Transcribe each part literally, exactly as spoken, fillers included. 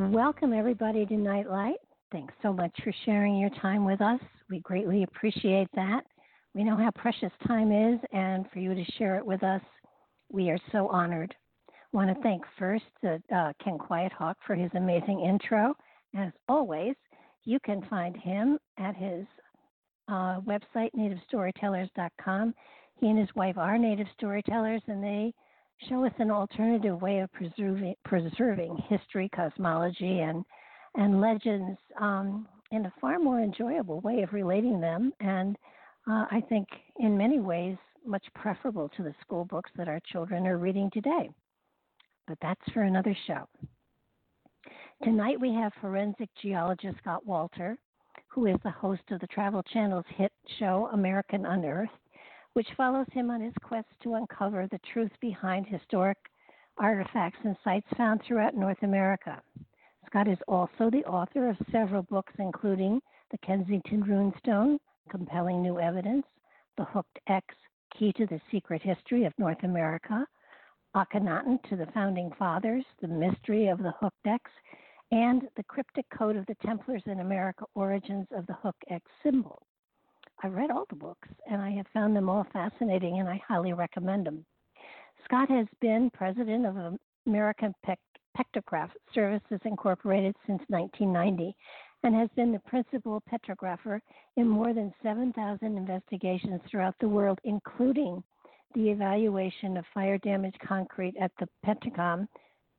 Welcome, everybody, to Nightlight. Thanks so much for sharing your time with us. We greatly appreciate that. We know how precious time is, and for you to share it with us, we are so honored. I want to thank first uh, uh, Ken QuietHawk for his amazing intro. As always, you can find him at his uh, website, native storytellers dot com. He and his wife are native storytellers, and they show us an alternative way of preserving, preserving history, cosmology, and and legends um, in a far more enjoyable way of relating them, and uh, I think in many ways much preferable to the school books that our children are reading today. But that's for another show. Tonight we have forensic geologist Scott Walter, who is the host of the Travel Channel's hit show American Unearthed, which follows him on his quest to uncover the truth behind historic artifacts and sites found throughout North America. Scott is also the author of several books, including The Kensington Rune Stone, Compelling New Evidence, The Hooked X, Key to the Secret History of North America, Akhenaten to the Founding Fathers, The Mystery of the Hooked X, and The Cryptic Code of the Templars in America, Origins of the Hooked X Symbol. I read all the books, and I have found them all fascinating, and I highly recommend them. Scott has been president of American Pec- Pectograph Services Incorporated since nineteen ninety and has been the principal petrographer in more than seven thousand investigations throughout the world, including the evaluation of fire-damaged concrete at the Pentagon,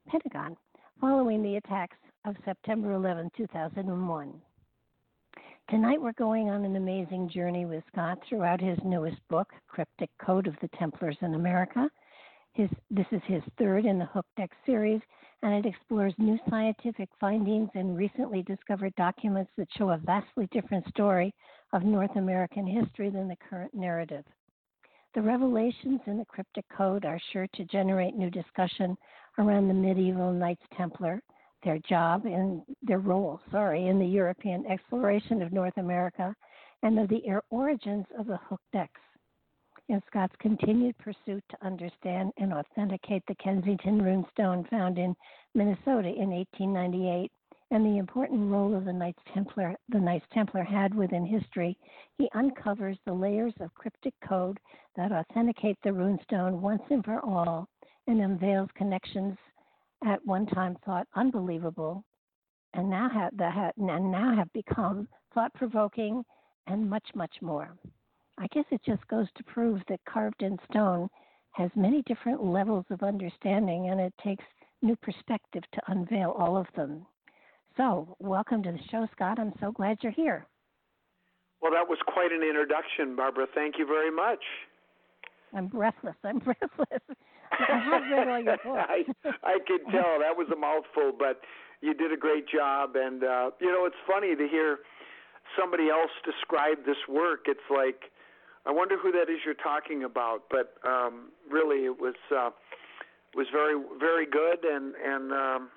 Pentagon following the attacks of September eleventh, two thousand one. Tonight we're going on an amazing journey with Scott throughout his newest book, Cryptic Code of the Templars in America. His, this is his third in the Hooked X series, and it explores new scientific findings and recently discovered documents that show a vastly different story of North American history than the current narrative. The revelations in the Cryptic Code are sure to generate new discussion around the medieval Knights Templar, their job and their role, sorry, in the European exploration of North America and of the origins of the Hooked X. In Scott's continued pursuit to understand and authenticate the Kensington runestone found in Minnesota in eighteen ninety-eight and the important role of the Knights Templar, the Knights Templar had within history, he uncovers the layers of cryptic code that authenticate the runestone once and for all and unveils connections at one time thought unbelievable, and now have, the, have, and now have become thought-provoking and much, much more. I guess it just goes to prove that carved in stone has many different levels of understanding, and it takes new perspective to unveil all of them. So, welcome to the show, Scott. I'm so glad you're here. Well, that was quite an introduction, Barbara. Thank you very much. I'm breathless. I'm breathless. I have read all your books. I, I could tell. That was a mouthful, but you did a great job. And, uh, you know, it's funny to hear somebody else describe this work. It's like, I wonder who that is you're talking about. But um, really, it was uh, was very, very good. And, and um,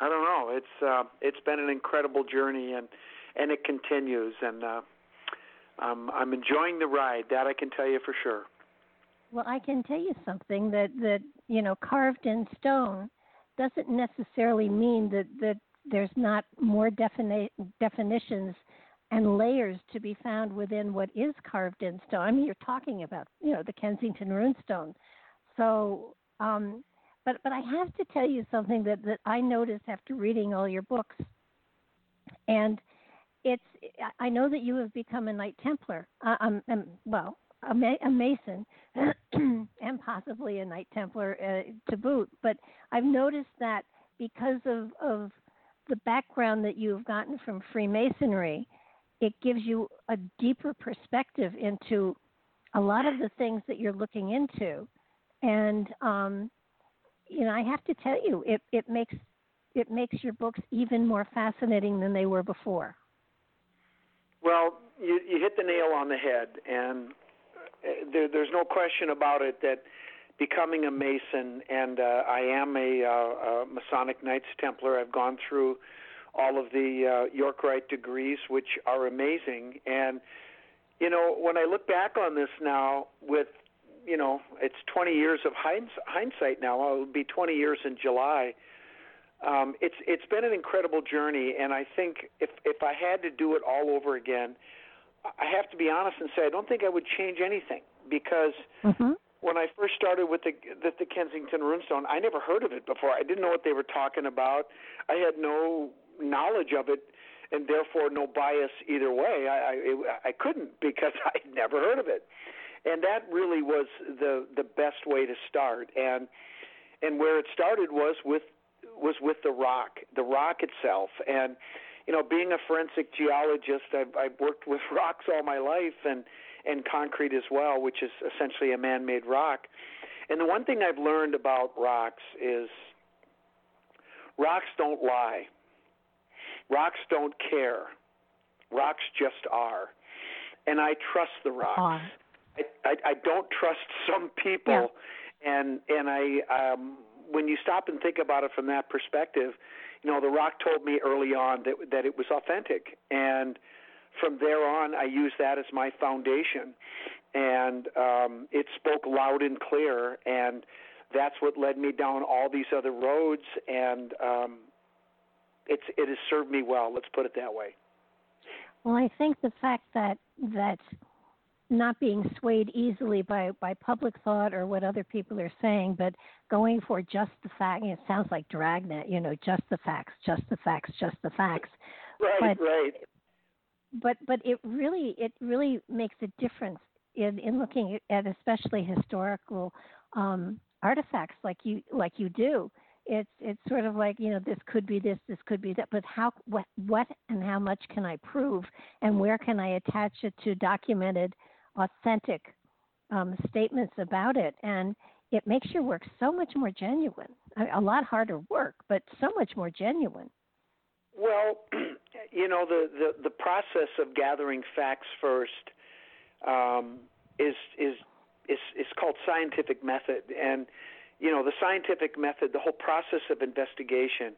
I don't know. It's uh, it's been an incredible journey, and and it continues. And uh, um, I'm enjoying the ride. That I can tell you for sure. Well, I can tell you something that, that you know, carved in stone doesn't necessarily mean that, that there's not more defini- definitions and layers to be found within what is carved in stone. I mean, you're talking about, you know, the Kensington Runestone. So, um, but but I have to tell you something that, that I noticed after reading all your books. And it's, I know that you have become a Knight Templar. Uh, um, um, well, a, ma- a Mason and possibly a Knight Templar uh, to boot. But I've noticed that because of, of the background that you've gotten from Freemasonry, it gives you a deeper perspective into a lot of the things that you're looking into. And, um, you know, I have to tell you, it, it makes it makes your books even more fascinating than they were before. Well, you, you hit the nail on the head, and there, there's no question about it that becoming a Mason, and uh, I am a, uh, a Masonic Knights Templar. I've gone through all of the uh, York Rite degrees, which are amazing. And, you know, when I look back on this now with, you know, it's twenty years of hindsight now. It'll be twenty years in July. Um, it's it's been an incredible journey, and I think if, if I had to do it all over again, I have to be honest and say I don't think I would change anything, because mm-hmm. when I first started with the, the, the Kensington Runestone, I never heard of it before. I didn't know what they were talking about. I had no knowledge of it, and therefore no bias either way. I, I, I couldn't, because I'd never heard of it. And that really was the the best way to start. And and where it started was with was with the rock, the rock itself. And, you know, being a forensic geologist, I've, I've worked with rocks all my life, and, and concrete as well, which is essentially a man-made rock. And the one thing I've learned about rocks is rocks don't lie. Rocks don't care. Rocks just are. And I trust the rocks. I, I, I don't trust some people. Yeah. And and I um, when you stop and think about it from that perspective, you know, the rock told me early on that that it was authentic. And from there on, I used that as my foundation. And um, it spoke loud and clear. And that's what led me down all these other roads. And um It's, it has served me well, let's put it that way. Well, I think the fact that that not being swayed easily by, by public thought or what other people are saying, but going for just the fact, it sounds like Dragnet, you know, just the facts, just the facts, just the facts. Right, but, right. But but it really it really makes a difference in, in looking at especially historical um, artifacts like you like you do. It's it's sort of like, you know, this could be this, this could be that, but how what what and how much can I prove, and where can I attach it to documented, authentic um, statements about it? And it makes your work so much more genuine. I mean, a lot harder work, but so much more genuine. Well, you know, the, the, the process of gathering facts first um, is is is is called scientific method. And you know, the scientific method, the whole process of investigation,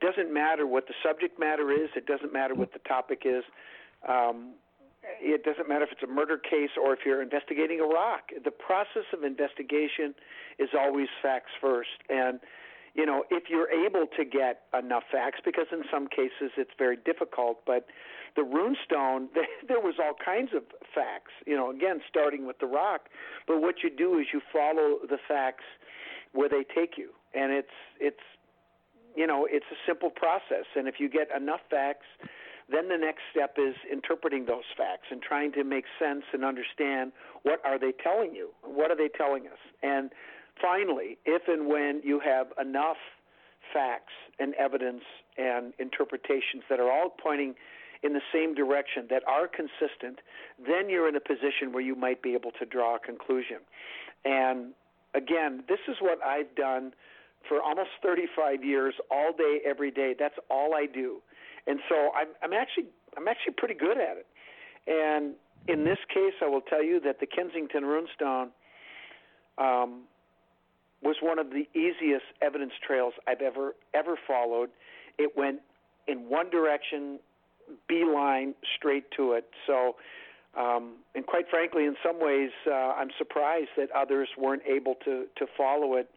doesn't matter what the subject matter is. It doesn't matter what the topic is. Um, it doesn't matter if it's a murder case or if you're investigating a rock. The process of investigation is always facts first. And, you know, if you're able to get enough facts, because in some cases it's very difficult, but the runestone, there was all kinds of facts, you know, again, starting with the rock. But what you do is you follow the facts where they take you, and it's it's you know it's a simple process. And if you get enough facts, then the next step is interpreting those facts and trying to make sense and understand what are they telling you, what are they telling us. And finally, if and when you have enough facts and evidence and interpretations that are all pointing in the same direction, that are consistent, then you're in a position where you might be able to draw a conclusion. And again, this is what I've done for almost thirty-five years, all day, every day. That's all I do, and so I'm, I'm actually I'm actually pretty good at it. And in this case, I will tell you that the Kensington Runestone um, was one of the easiest evidence trails I've ever ever followed, It went in one direction, beeline straight to it. So, um, and quite frankly, in some ways, uh, I'm surprised that others weren't able to, to follow it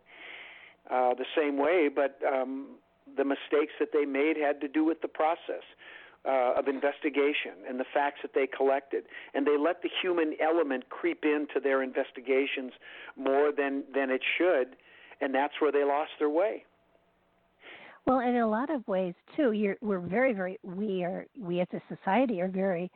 uh, the same way, but um, the mistakes that they made had to do with the process uh, of investigation and the facts that they collected. And they let the human element creep into their investigations more than, than it should, and that's where they lost their way. Well, and in a lot of ways, too, you're, we're very, very, we are, we as a society are very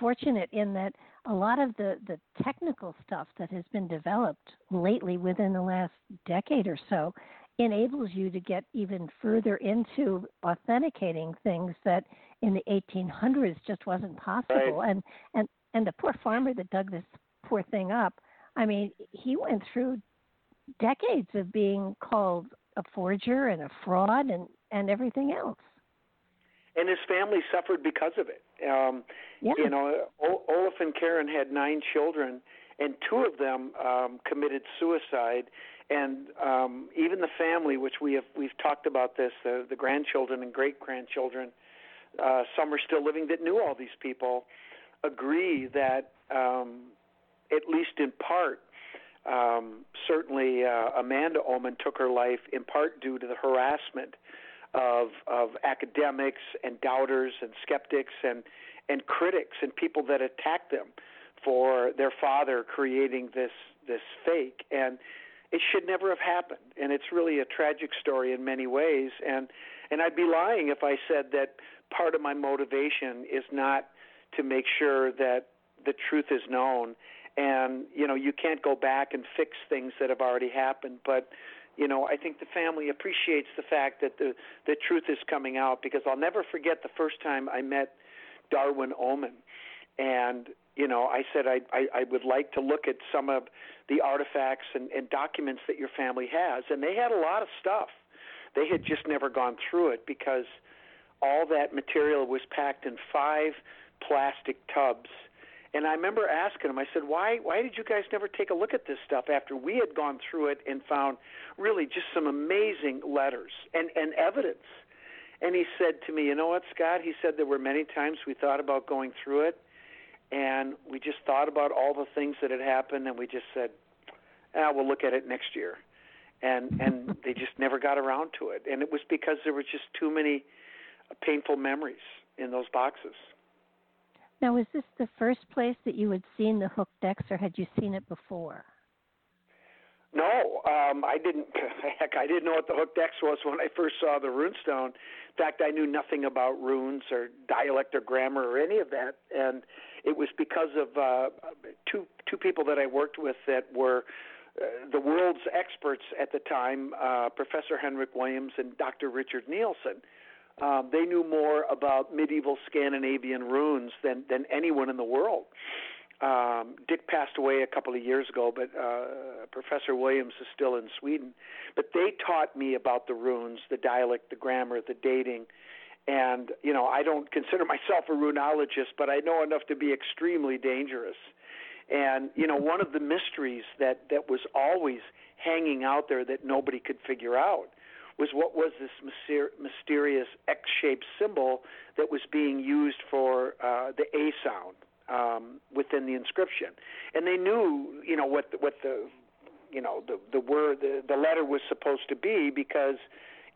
fortunate in that a lot of the, the technical stuff that has been developed lately within the last decade or so enables you to get even further into authenticating things that in the eighteen hundreds just wasn't possible. Right. And, and, and the poor farmer that dug this poor thing up, I mean, he went through decades of being called a forger and a fraud and, and everything else. And his family suffered because of it. Um, yeah. You know, o- Olaf and Karen had nine children, and two of them um, committed suicide. And um, even the family, which we have we've talked about this, the, the grandchildren and great-grandchildren, uh, some are still living that knew all these people, agree that, um, at least in part, Um, certainly, uh, Amanda Ullman took her life in part due to the harassment of of academics and doubters and skeptics and, and critics and people that attacked them for their father creating this this fake. And it should never have happened. And it's really a tragic story in many ways. And and I'd be lying if I said that part of my motivation is not to make sure that the truth is known. And, you know, you can't go back and fix things that have already happened. But, you know, I think the family appreciates the fact that the, the truth is coming out, because I'll never forget the first time I met Darwin Ullman. And, you know, I said I, I, I would like to look at some of the artifacts and, and documents that your family has. And they had a lot of stuff. They had just never gone through it because all that material was packed in five plastic tubs. And I remember asking him, I said, why why did you guys never take a look at this stuff after we had gone through it and found really just some amazing letters and, and evidence? And he said to me, you know what, Scott? He said there were many times we thought about going through it, and we just thought about all the things that had happened, and we just said, ah, we'll look at it next year. And, and they just never got around to it. And it was because there were just too many painful memories in those boxes. Now, was this the first place that you had seen the Hooked X, or had you seen it before? No, um, I didn't. Heck, I didn't know what the Hooked X was when I first saw the runestone. In fact, I knew nothing about runes or dialect or grammar or any of that. And it was because of uh, two two people that I worked with that were uh, the world's experts at the time, uh, Professor Henrik Williams and Doctor Richard Nielsen. Um, they knew more about medieval Scandinavian runes than, than anyone in the world. Um, Dick passed away a couple of years ago, but uh, Professor Williams is still in Sweden. But they taught me about the runes, the dialect, the grammar, the dating. And, you know, I don't consider myself a runologist, but I know enough to be extremely dangerous. And, you know, one of the mysteries that, that was always hanging out there that nobody could figure out was what was this myster- mysterious X-shaped symbol that was being used for uh, the A sound um, within the inscription. And they knew, you know, what the, what the you know the, the word the, the letter was supposed to be, because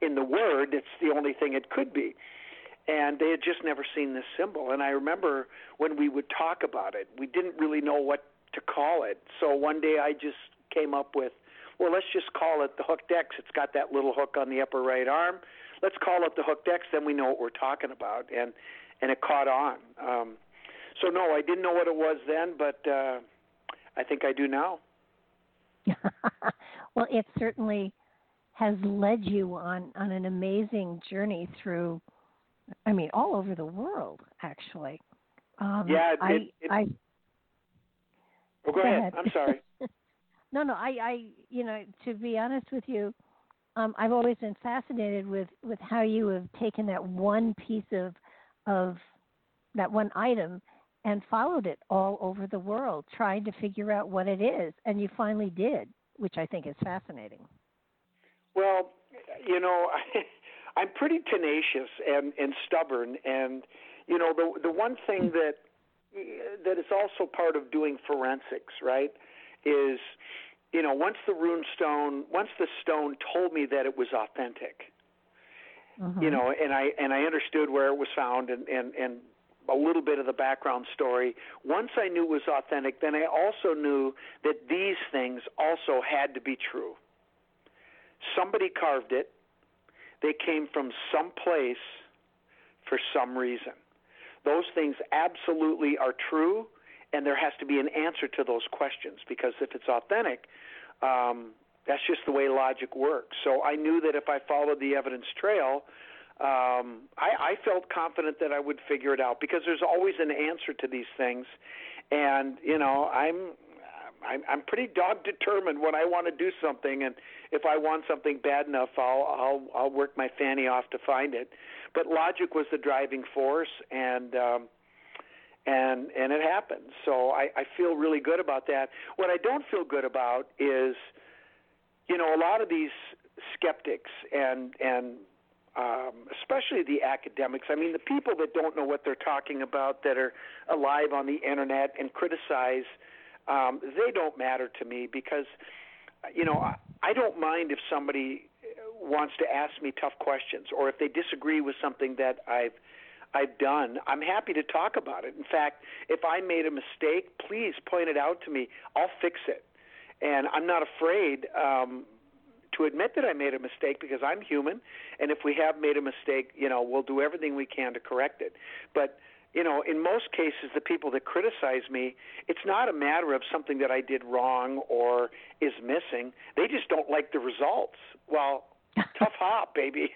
in the word it's the only thing it could be. And they had just never seen this symbol. And I remember when we would talk about it, we didn't really know what to call it. So one day I just came up with, well, let's just call it the Hooked X. It's got that little hook on the upper right arm. Let's call it the Hooked X, then we know what we're talking about. And, and it caught on. Um, so, no, I didn't know what it was then, but uh, I think I do now. Well, it certainly has led you on, on an amazing journey through, I mean, all over the world, actually. Um, yeah. It, I, it, it, I, well, go, go ahead. ahead. I'm sorry. No, no, I, I, you know, to be honest with you, um, I've always been fascinated with, with how you have taken that one piece of, of that one item and followed it all over the world, trying to figure out what it is. And you finally did, which I think is fascinating. Well, you know, I, I'm pretty tenacious and, and stubborn, and you know the the one thing that that is also part of doing forensics, right, is you know once the rune stone, once the stone told me that it was authentic, mm-hmm. you know, and I and I understood where it was found and, and, and a little bit of the background story. Once I knew it was authentic, then I also knew that these things also had to be true. Somebody carved it. They came from some place for some reason. Those things absolutely are true, and there has to be an answer to those questions, because if it's authentic, um, that's just the way logic works. So I knew that if I followed the evidence trail, um, I, I felt confident that I would figure it out, because there's always an answer to these things. And, you know, I'm... I'm, I'm pretty dog determined when I want to do something, and if I want something bad enough, I'll, I'll I'll work my fanny off to find it. But logic was the driving force, and um, and and it happened. So I, I feel really good about that. What I don't feel good about is, you know, a lot of these skeptics and and um, especially the academics. I mean, the people that don't know what they're talking about, that are alive on the internet and criticize. Um, they don't matter to me, because, you know, I, I don't mind if somebody wants to ask me tough questions, or if they disagree with something that I've I've done. I'm happy to talk about it. In fact, if I made a mistake, please point it out to me. I'll fix it. And I'm not afraid um, to admit that I made a mistake, because I'm human. And if we have made a mistake, you know, we'll do everything we can to correct it. But you know, in most cases, the people that criticize me, it's not a matter of something that I did wrong or is missing. They just don't like the results. Well, tough hop, baby.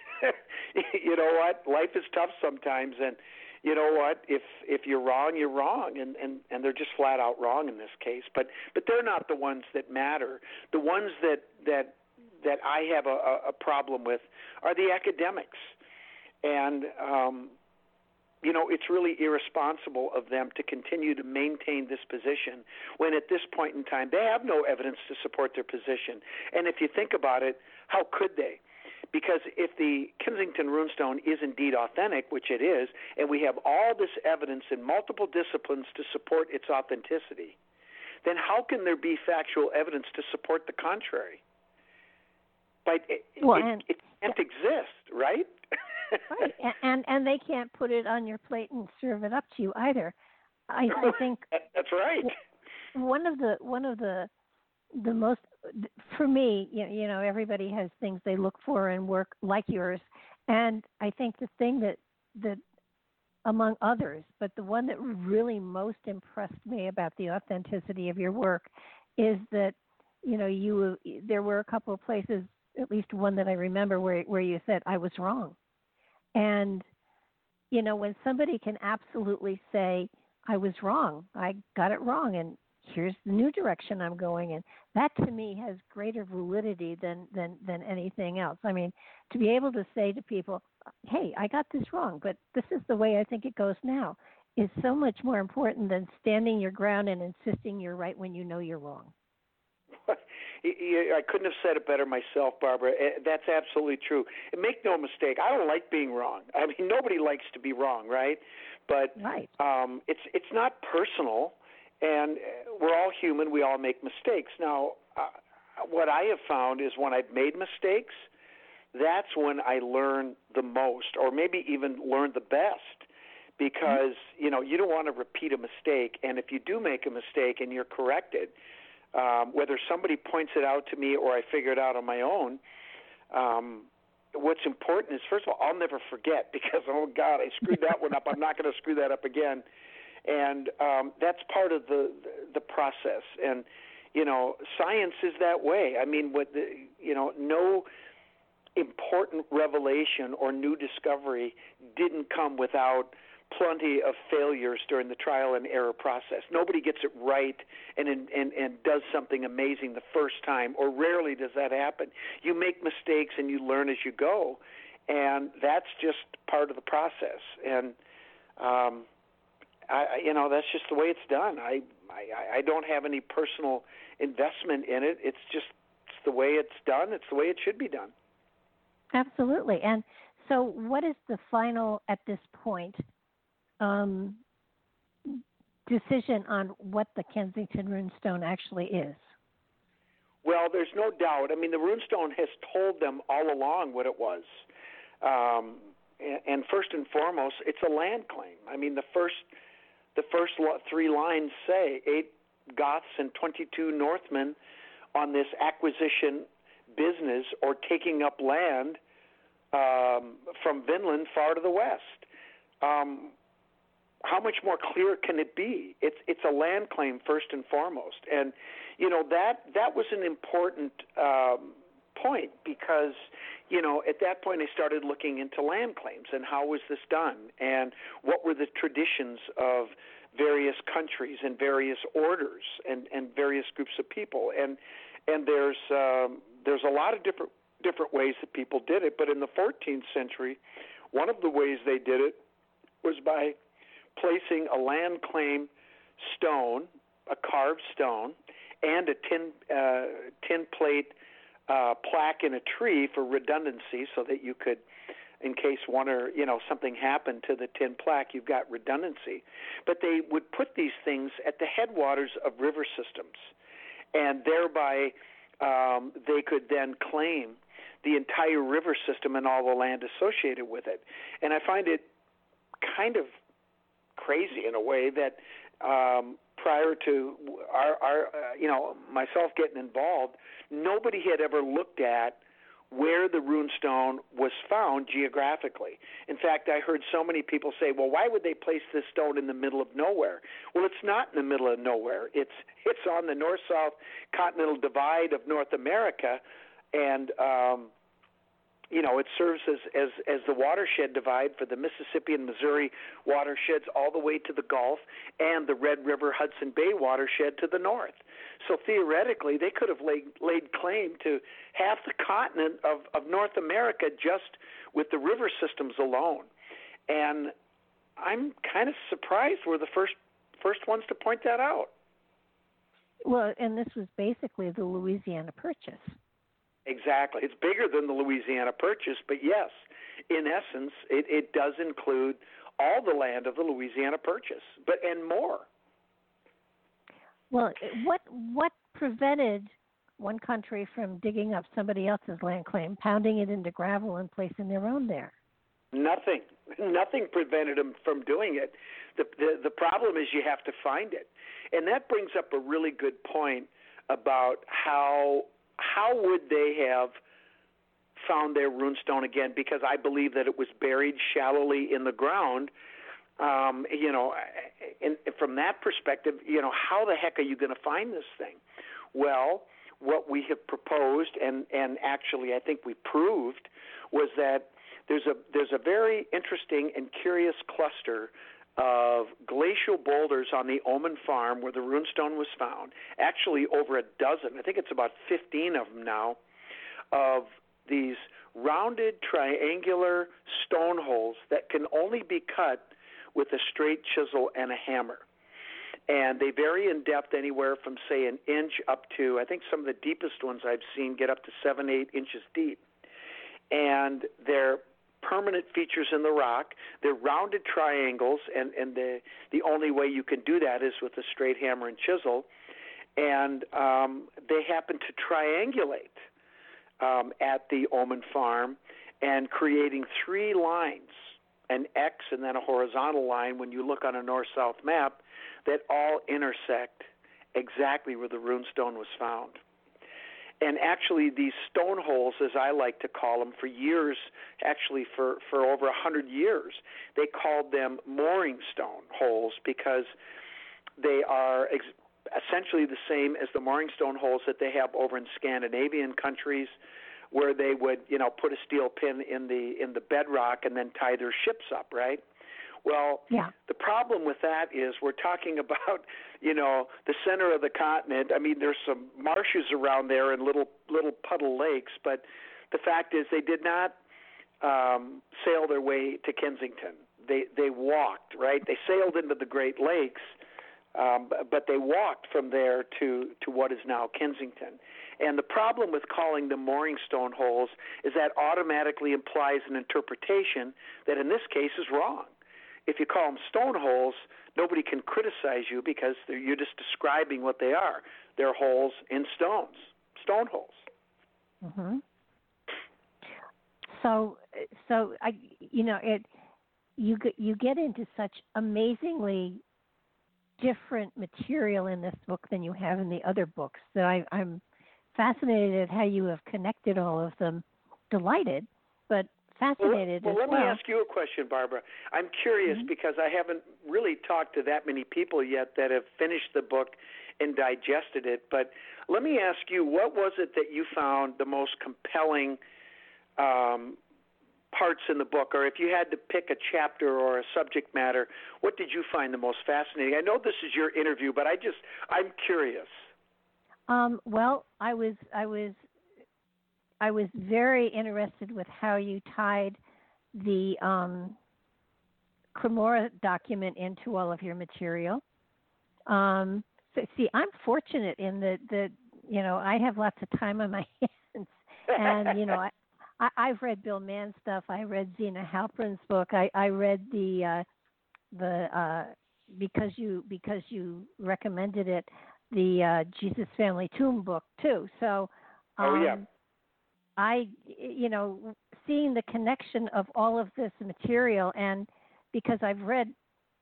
You know what? Life is tough sometimes, and you know what? If if you're wrong, you're wrong, and, and, and they're just flat out wrong in this case. But but they're not the ones that matter. The ones that that that I have a, a problem with are the academics, and um, you know, it's really irresponsible of them to continue to maintain this position when at this point in time they have no evidence to support their position. And if you think about it, how could they? Because if the Kensington Runestone is indeed authentic, which it is, and we have all this evidence in multiple disciplines to support its authenticity, then how can there be factual evidence to support the contrary? But it, well, it, it can't yeah. exist, right? Right, and, and and they can't put it on your plate and serve it up to you either. I, I think that's right. One of the one of the the most for me, you, you know, everybody has things they look for in work like yours, and I think the thing that that among others, but the one that really most impressed me about the authenticity of your work is that you know you there were a couple of places, at least one that I remember, where where you said I was wrong. And, you know, when somebody can absolutely say, I was wrong, I got it wrong, and here's the new direction I'm going in, that to me has greater validity than, than, than anything else. I mean, to be able to say to people, hey, I got this wrong, but this is the way I think it goes now, is so much more important than standing your ground and insisting you're right when you know you're wrong. I couldn't have said it better myself, Barbara. That's absolutely true. And make no mistake, I don't like being wrong. I mean, nobody likes to be wrong, right? But right. Um, it's it's not personal, and we're all human. We all make mistakes. Now, uh, what I have found is when I've made mistakes, that's when I learn the most, or maybe even learn the best, because mm-hmm. you know you don't want to repeat a mistake. And if you do make a mistake and you're corrected, Um, whether somebody points it out to me or I figure it out on my own, um, what's important is, first of all, I'll never forget, because, oh, God, I screwed that one up. I'm not going to screw that up again. And um, that's part of the, the process. And, you know, science is that way. I mean, what the, you know, no important revelation or new discovery didn't come without plenty of failures during the trial and error process. Nobody gets it right and, and and does something amazing the first time, or rarely does that happen. You make mistakes and you learn as you go, and that's just part of the process. And, um, I, you know, that's just the way it's done. I, I, I don't have any personal investment in it. It's just it's the way it's done. It's the way it should be done. Absolutely. And So what is the final, at this point, um, decision on what the Kensington Runestone actually is? Well, there's no doubt. I mean, the runestone has told them all along what it was. Um, and, and first and foremost, it's a land claim. I mean, the first the first three lines say eight Goths and twenty-two Northmen on this acquisition business or taking up land um, from Vinland far to the west. Um, how much more clear can it be? It's it's a land claim first and foremost. And, you know, that, that was an important um, point because, you know, at that point I started looking into land claims and how was this done and what were the traditions of various countries and various orders and, and various groups of people. And and there's um, there's a lot of different different ways that people did it. But in the fourteenth century, one of the ways they did it was by placing a land claim stone, a carved stone, and a tin uh, tin plate uh, plaque in a tree for redundancy, so that you could, in case one or you know something happened to the tin plaque, you've got redundancy. But they would put these things at the headwaters of river systems, and thereby um, they could then claim the entire river system and all the land associated with it. And I find it kind of crazy in a way that um, prior to our, our uh, you know, myself getting involved, nobody had ever looked at where the runestone was found geographically. In fact, I heard so many people say, well, why would they place this stone in the middle of nowhere? Well, it's not in the middle of nowhere. It's it's on the north-south continental divide of North America, and um, you know, it serves as, as, as the watershed divide for the Mississippi and Missouri watersheds all the way to the Gulf and the Red River Hudson Bay watershed to the north. So theoretically, they could have laid, laid claim to half the continent of, of North America just with the river systems alone. And I'm kind of surprised we're the first first ones to point that out. Well, and this was basically the Louisiana Purchase. Exactly. It's bigger than the Louisiana Purchase, but yes, in essence, it, it does include all the land of the Louisiana Purchase, but and more. Well, what what prevented one country from digging up somebody else's land claim, pounding it into gravel, and placing their own there? Nothing. Nothing prevented them from doing it. The, the, the problem is you have to find it. And that brings up a really good point about how... How would they have found their runestone again? Because I believe that it was buried shallowly in the ground. Um, you know, and from that perspective, you know, how the heck are you going to find this thing? Well, what we have proposed, and, and actually I think we proved, was that there's a there's a very interesting and curious cluster of glacial boulders on the Oman farm where the runestone was found, actually over a dozen, I think it's about fifteen of them now, of these rounded triangular stone holes that can only be cut with a straight chisel and a hammer. And they vary in depth anywhere from, say, an inch up to, I think some of the deepest ones I've seen get up to seven, eight inches deep. And they're permanent features in the rock. They're rounded triangles, and, and the, the only way you can do that is with a straight hammer and chisel. And um, they happen to triangulate um, at the Oman farm and creating three lines, an X and then a horizontal line when you look on a north-south map, that all intersect exactly where the runestone was found. And actually, these stone holes, as I like to call them, for years, actually for, for over one hundred years, they called them mooring stone holes because they are ex- essentially the same as the mooring stone holes that they have over in Scandinavian countries where they would, you know, put a steel pin in the in the bedrock and then tie their ships up, right? Well, yeah. The problem with that is we're talking about, you know, the center of the continent. I mean, there's some marshes around there and little little puddle lakes, but the fact is they did not um, sail their way to Kensington. They they walked, right? They sailed into the Great Lakes, um, but they walked from there to, to what is now Kensington. And the problem with calling them mooring stone holes is that automatically implies an interpretation that in this case is wrong. If you call them stone holes, nobody can criticize you because you're just describing what they are. They're holes in stones, stone holes. Mm-hmm. So, so I, you know, it you you get into such amazingly different material in this book than you have in the other books. So I, I'm fascinated at how you have connected all of them. Delighted, but fascinated. Well, well, as well. Let me ask you a question, Barbara. I'm curious mm-hmm. because I haven't really talked to that many people yet that have finished the book and digested it. But let me ask you, what was it that you found the most compelling um, parts in the book? Or if you had to pick a chapter or a subject matter, what did you find the most fascinating? I know this is your interview, but I just, I'm curious. Um, well, I was, I was, I was very interested with how you tied the um, Cremona document into all of your material. Um, so, see, I'm fortunate in that, that, you know, I have lots of time on my hands, and you know, I, I, I've read Bill Mann's stuff. I read Zena Halpern's book. I, I read the uh, the uh, because you because you recommended it. the uh, Jesus Family Tomb book too. So um, oh, yeah. I, you know, seeing the connection of all of this material, and because I've read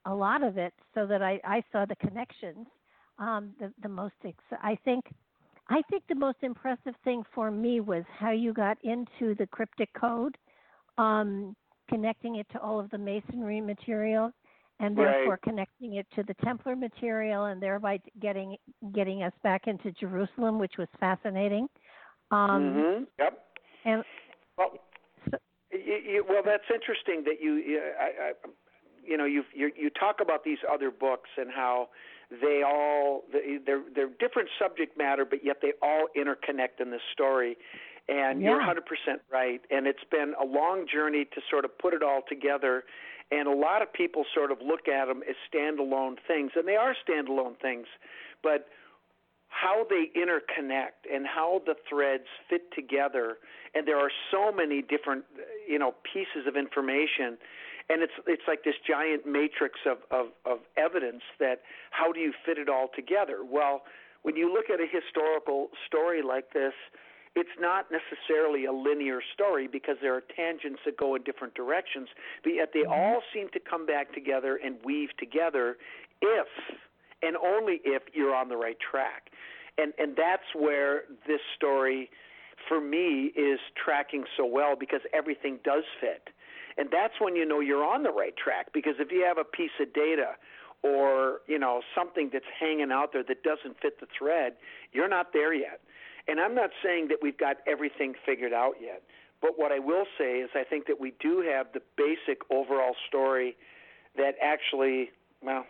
a lot of it so that I, I saw the connections, um, the, the most, ex- I think, I think the most impressive thing for me was how you got into the cryptic code, um, connecting it to all of the masonry material, and therefore right. connecting it to the Templar material, and thereby getting getting us back into Jerusalem, which was fascinating. Um, mm-hmm. Yep. And well, so, you, you, well, that's interesting that you you, I, I, you know you you talk about these other books and how they all they're they're different subject matter, but yet they all interconnect in this story. And yeah. you're one hundred percent right. And it's been a long journey to sort of put it all together. And a lot of people sort of look at them as standalone things. And they are standalone things. But how they interconnect and how the threads fit together. And there are so many different, you know, pieces of information. And it's it's like this giant matrix of, of, of evidence that how do you fit it all together? Well, when you look at a historical story like this, it's not necessarily a linear story because there are tangents that go in different directions, but yet they all seem to come back together and weave together if, and only if, you're on the right track. And and that's where this story, for me, is tracking so well because everything does fit. And that's when you know you're on the right track, because if you have a piece of data or, you know, something that's hanging out there that doesn't fit the thread, you're not there yet. And I'm not saying that we've got everything figured out yet, but what I will say is I think that we do have the basic overall story that actually, well,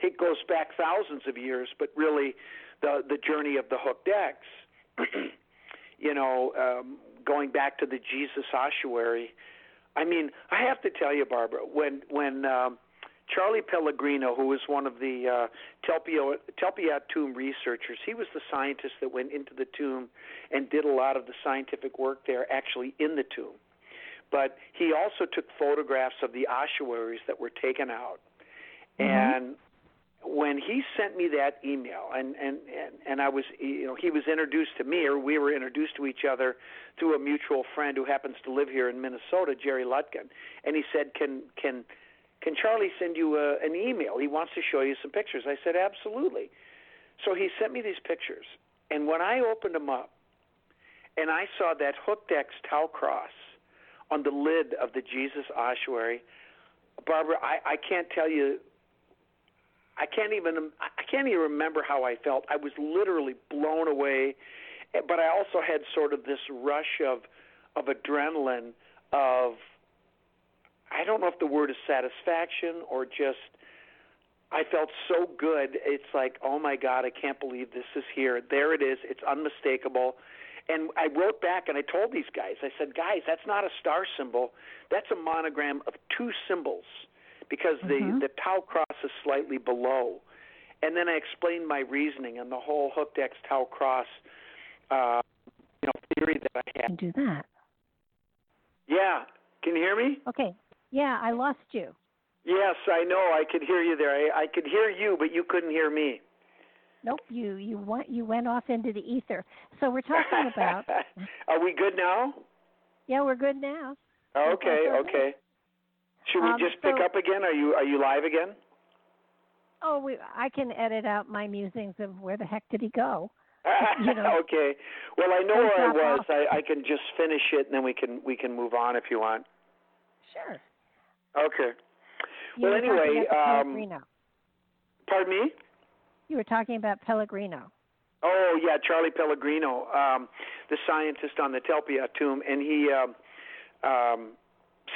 it goes back thousands of years, but really the, the journey of the Hooked X, you know, um, going back to the Jesus ossuary. I mean, I have to tell you, Barbara, when, when um, Charlie Pellegrino, who was one of the uh, Talpiot, Talpiot tomb researchers, he was the scientist that went into the tomb and did a lot of the scientific work there actually in the tomb. But he also took photographs of the ossuaries that were taken out. Mm-hmm. And when he sent me that email, and, and, and, and I was, you know, he was introduced to me, or we were introduced to each other through a mutual friend who happens to live here in Minnesota, Jerry Lutken. And he said, can can – Can Charlie send you a, an email? He wants to show you some pictures. I said, absolutely. So he sent me these pictures. And when I opened them up and I saw that Hooked X Tau Cross on the lid of the Jesus ossuary, Barbara, I, I can't tell you, I can't even, I can't even remember how I felt. I was literally blown away. But I also had sort of this rush of, of adrenaline of, I don't know if the word is satisfaction or just I felt so good. It's like, oh, my God, I can't believe this is here. There it is. It's unmistakable. And I wrote back and I told these guys, I said, guys, that's not a star symbol. That's a monogram of two symbols, because mm-hmm. the, the Tau Cross is slightly below. And then I explained my reasoning and the whole Hooked X Tau Cross uh, you know, theory that I had. You can do that. Yeah. Can you hear me? Okay. Yeah, I lost you. Yes, I know. I could hear you there. I, I could hear you, but you couldn't hear me. Nope, you you went, you went off into the ether. So we're talking about... Are we good now? Yeah, we're good now. Oh, okay, okay. okay. Should we um, just pick so, up again? Are you are you live again? Oh, we, I can edit out my musings of where the heck did he go. You know, okay. Well, I know where I was. I, I can just finish it, and then we can we can move on if you want. Sure. Okay. You well, anyway... Um, pardon me? You were talking about Pellegrino. Oh, yeah, Charlie Pellegrino, um, the scientist on the Talpiot tomb, and he um, um,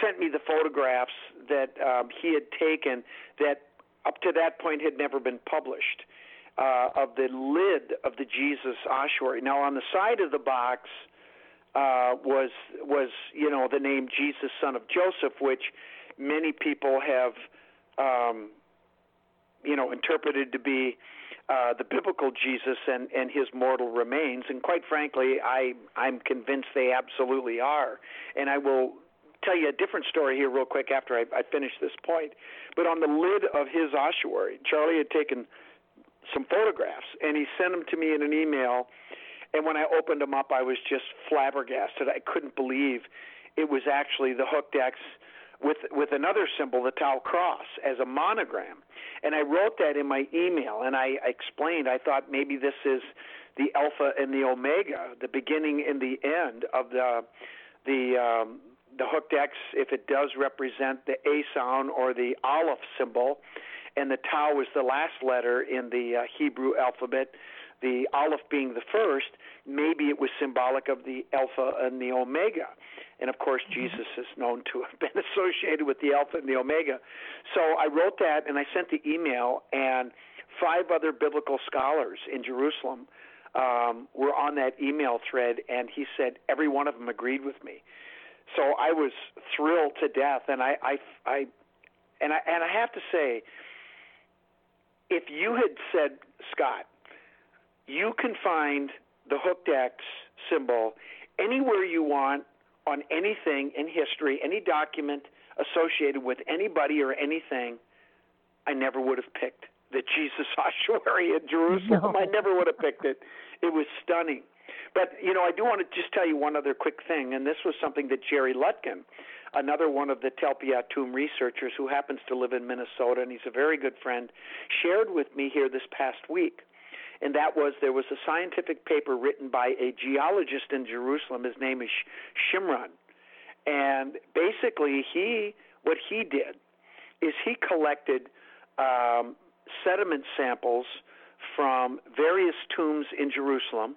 sent me the photographs that um, he had taken that up to that point had never been published uh, of the lid of the Jesus ossuary. Now, on the side of the box uh, was, was, you know, the name Jesus, son of Joseph, which many people have, um, you know, interpreted to be Uh, the biblical Jesus and, and his mortal remains, and quite frankly, I, I'm convinced they absolutely are. And I will tell you a different story here real quick after I, I finish this point. But on the lid of his ossuary, Charlie had taken some photographs, and he sent them to me in an email, and when I opened them up, I was just flabbergasted. I couldn't believe it was actually the Hooked X with with another symbol, the Tau Cross, as a monogram. And I wrote that in my email, and I, I explained, I thought maybe this is the Alpha and the Omega, the beginning and the end of the the um, the Hooked X, if it does represent the A sound or the Aleph symbol, and the Tau is the last letter in the uh, Hebrew alphabet, the Aleph being the first, maybe it was symbolic of the Alpha and the Omega. And, of course, Jesus is known to have been associated with the Alpha and the Omega. So I wrote that, and I sent the email, and five other biblical scholars in Jerusalem um, were on that email thread, and he said every one of them agreed with me. So I was thrilled to death, and I, I, I, and I, and I have to say, if you had said, Scott, you can find the Hooked X symbol anywhere you want, on anything in history, any document associated with anybody or anything, I never would have picked the Jesus ossuary in Jerusalem. No. I never would have picked it. It was stunning. But, you know, I do want to just tell you one other quick thing, and this was something that Jerry Lutken, another one of the Talpiot tomb researchers who happens to live in Minnesota, and he's a very good friend, shared with me here this past week. And that was, there was a scientific paper written by a geologist in Jerusalem. His name is Shimron. And basically, he what he did is he collected um, sediment samples from various tombs in Jerusalem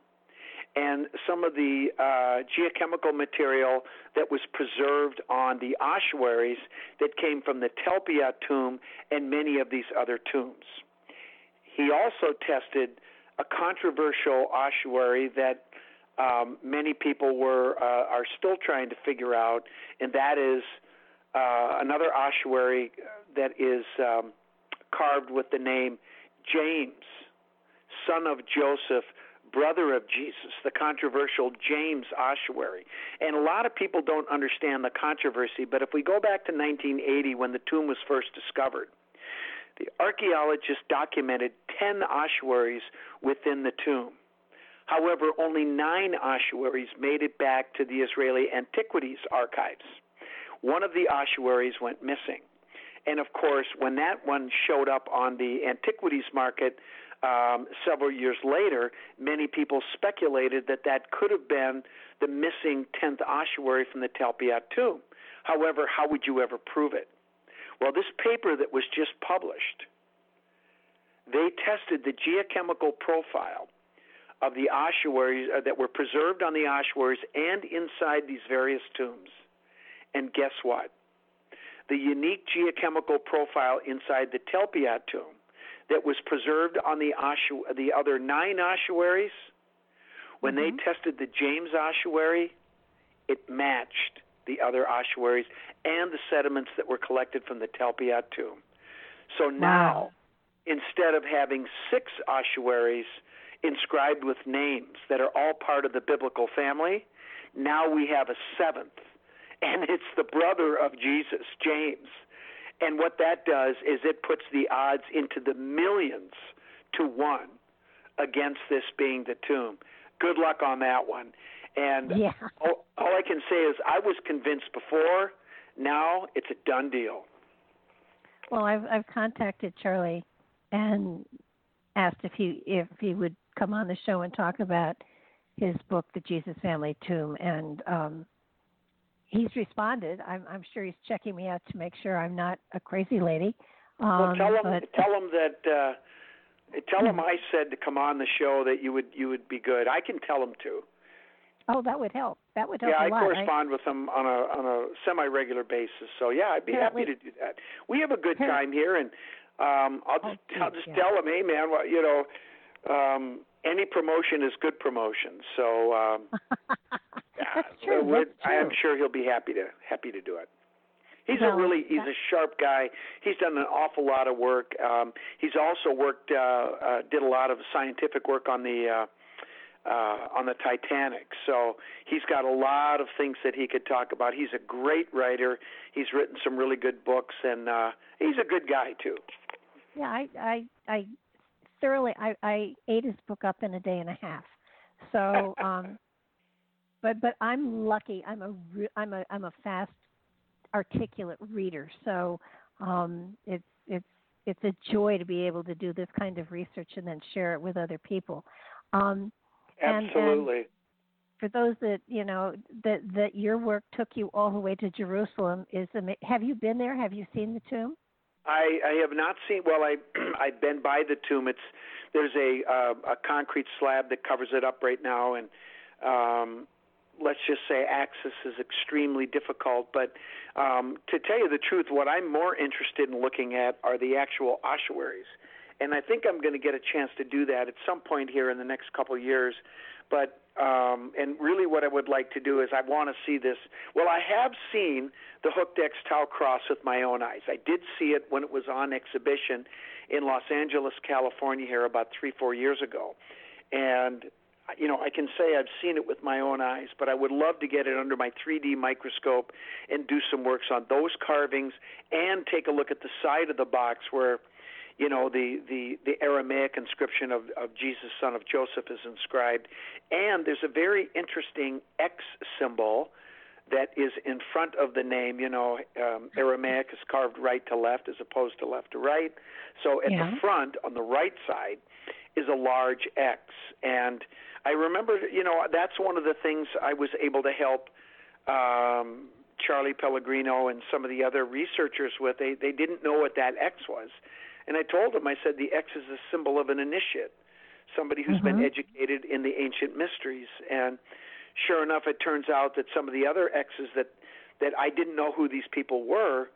and some of the uh, geochemical material that was preserved on the ossuaries that came from the Talpiot tomb and many of these other tombs. He also tested a controversial ossuary that um, many people were uh, are still trying to figure out, and that is uh, another ossuary that is um, carved with the name James, son of Joseph, brother of Jesus, the controversial James ossuary. And a lot of people don't understand the controversy, but if we go back to nineteen eighty when the tomb was first discovered, the archaeologists documented ten ossuaries within the tomb. However, only nine ossuaries made it back to the Israeli Antiquities Archives. One of the ossuaries went missing. And, of course, when that one showed up on the antiquities market um, several years later, many people speculated that that could have been the missing tenth ossuary from the Talpiot tomb. However, how would you ever prove it? Well, this paper that was just published, they tested the geochemical profile of the ossuaries uh, that were preserved on the ossuaries and inside these various tombs. And guess what? The unique geochemical profile inside the Talpiot tomb that was preserved on the, ossu- the other nine ossuaries, when mm-hmm. they tested the James ossuary, it matched the other ossuaries, and the sediments that were collected from the Talpiot tomb. So now, wow. Instead of having six ossuaries, inscribed with names that are all part of the biblical family. Now we have a seventh, and it's the brother of Jesus, James. And what that does is it puts the odds into the millions to one against this being the tomb. Good luck on that one. And yeah. all, all I can say is I was convinced before. Now it's a done deal. Well, I've I've contacted Charlie and asked if he if he would come on the show and talk about his book, The Jesus Family Tomb, and um, he's responded. I'm, I'm sure he's checking me out to make sure I'm not a crazy lady. Um, well, tell him but, tell him that uh, tell him I said to come on the show that you would you would be good. I can tell him too. Oh, that would help. That would help yeah, a lot. Yeah, I correspond I, with them on a on a semi-regular basis. So, yeah, I'd be happy to do that. We have a good time here, and um, I'll just, oh, I'll just yeah. tell them, hey, man, well, you know, um, any promotion is good promotion. So, um, that's yeah, true. That's true. I'm sure he'll be happy to happy to do it. He's well, a really he's a sharp guy. He's done an awful lot of work. Um, he's also worked uh, uh, did a lot of scientific work on the. Uh, Uh, on the Titanic. So he's got a lot of things that he could talk about. He's a great writer. He's written some really good books, and uh, he's a good guy too. Yeah, I, I, I thoroughly I, I ate his book up in a day and a half. So, um, but but I'm lucky. I'm a re- I'm a I'm a fast, articulate reader. So um, it's it's it's a joy to be able to do this kind of research and then share it with other people. Um, Absolutely. And, and for those that, you know, that, that your work took you all the way to Jerusalem, is ama- have you been there? Have you seen the tomb? I, I have not seen. Well, I, I've been by the tomb. It's there's a uh, a concrete slab that covers it up right now, and um, let's just say access is extremely difficult. But um, to tell you the truth, what I'm more interested in looking at are the actual ossuaries. And I think I'm going to get a chance to do that at some point here in the next couple of years. But um, and really what I would like to do is I want to see this. Well, I have seen the Hooked X Tau Cross with my own eyes. I did see it when it was on exhibition in Los Angeles, California here about three, four years ago. And, you know, I can say I've seen it with my own eyes, but I would love to get it under my three D microscope and do some works on those carvings and take a look at the side of the box where – you know, the, the, the Aramaic inscription of, of Jesus, son of Joseph, is inscribed. And there's a very interesting X symbol that is in front of the name. You know, um, Aramaic is carved right to left as opposed to left to right. So at yeah. the front, on the right side, is a large X. And I remember, you know, that's one of the things I was able to help um, Charlie Pellegrino and some of the other researchers with. They, they didn't know what that X was. And I told him, I said, the X is a symbol of an initiate, somebody who's mm-hmm. been educated in the ancient mysteries. And sure enough, it turns out that some of the other X's that, that I didn't know who these people were,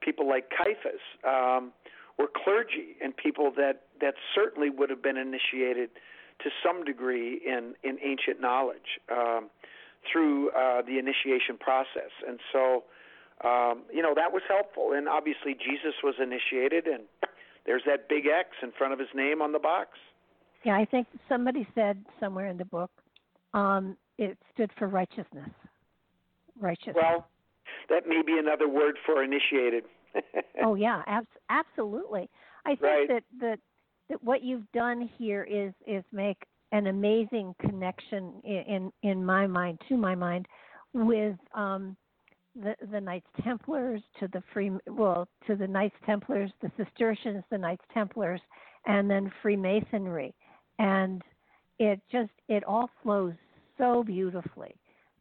people like Caiaphas, um, were clergy and people that, that certainly would have been initiated to some degree in, in ancient knowledge um, through uh, the initiation process. And so, um, you know, that was helpful. And obviously Jesus was initiated, and there's that big X in front of his name on the box. Yeah, I think somebody said somewhere in the book um, it stood for righteousness. Righteousness. Well, that may be another word for initiated. Oh, yeah, ab- absolutely. I think right. that, that that what you've done here is is make an amazing connection in in, in my mind, to my mind, with um, The, the Knights Templars, to the free well to the Knights Templars, the Cistercians, the Knights Templars, and then Freemasonry, and it just it all flows so beautifully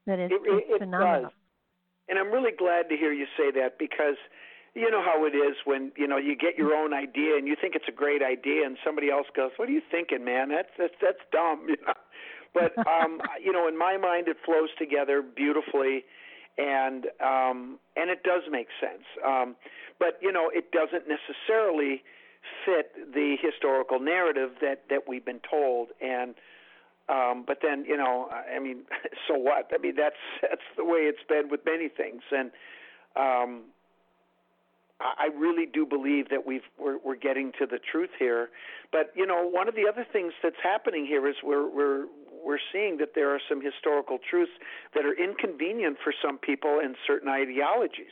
that it's, it, it's it phenomenal. Does. And I'm really glad to hear you say that, because you know how it is when you know you get your own idea and you think it's a great idea, and somebody else goes, "What are you thinking, man? That's that's that's dumb." You know? But um, you know, in my mind, it flows together beautifully. And um, and it does make sense. Um, but, you know, it doesn't necessarily fit the historical narrative that, that we've been told. And um, but then, you know, I mean, so what? I mean, that's that's the way it's been with many things. And um, I really do believe that we've, we're, we're getting to the truth here. But, you know, one of the other things that's happening here is we're we're we're seeing that there are some historical truths that are inconvenient for some people and certain ideologies.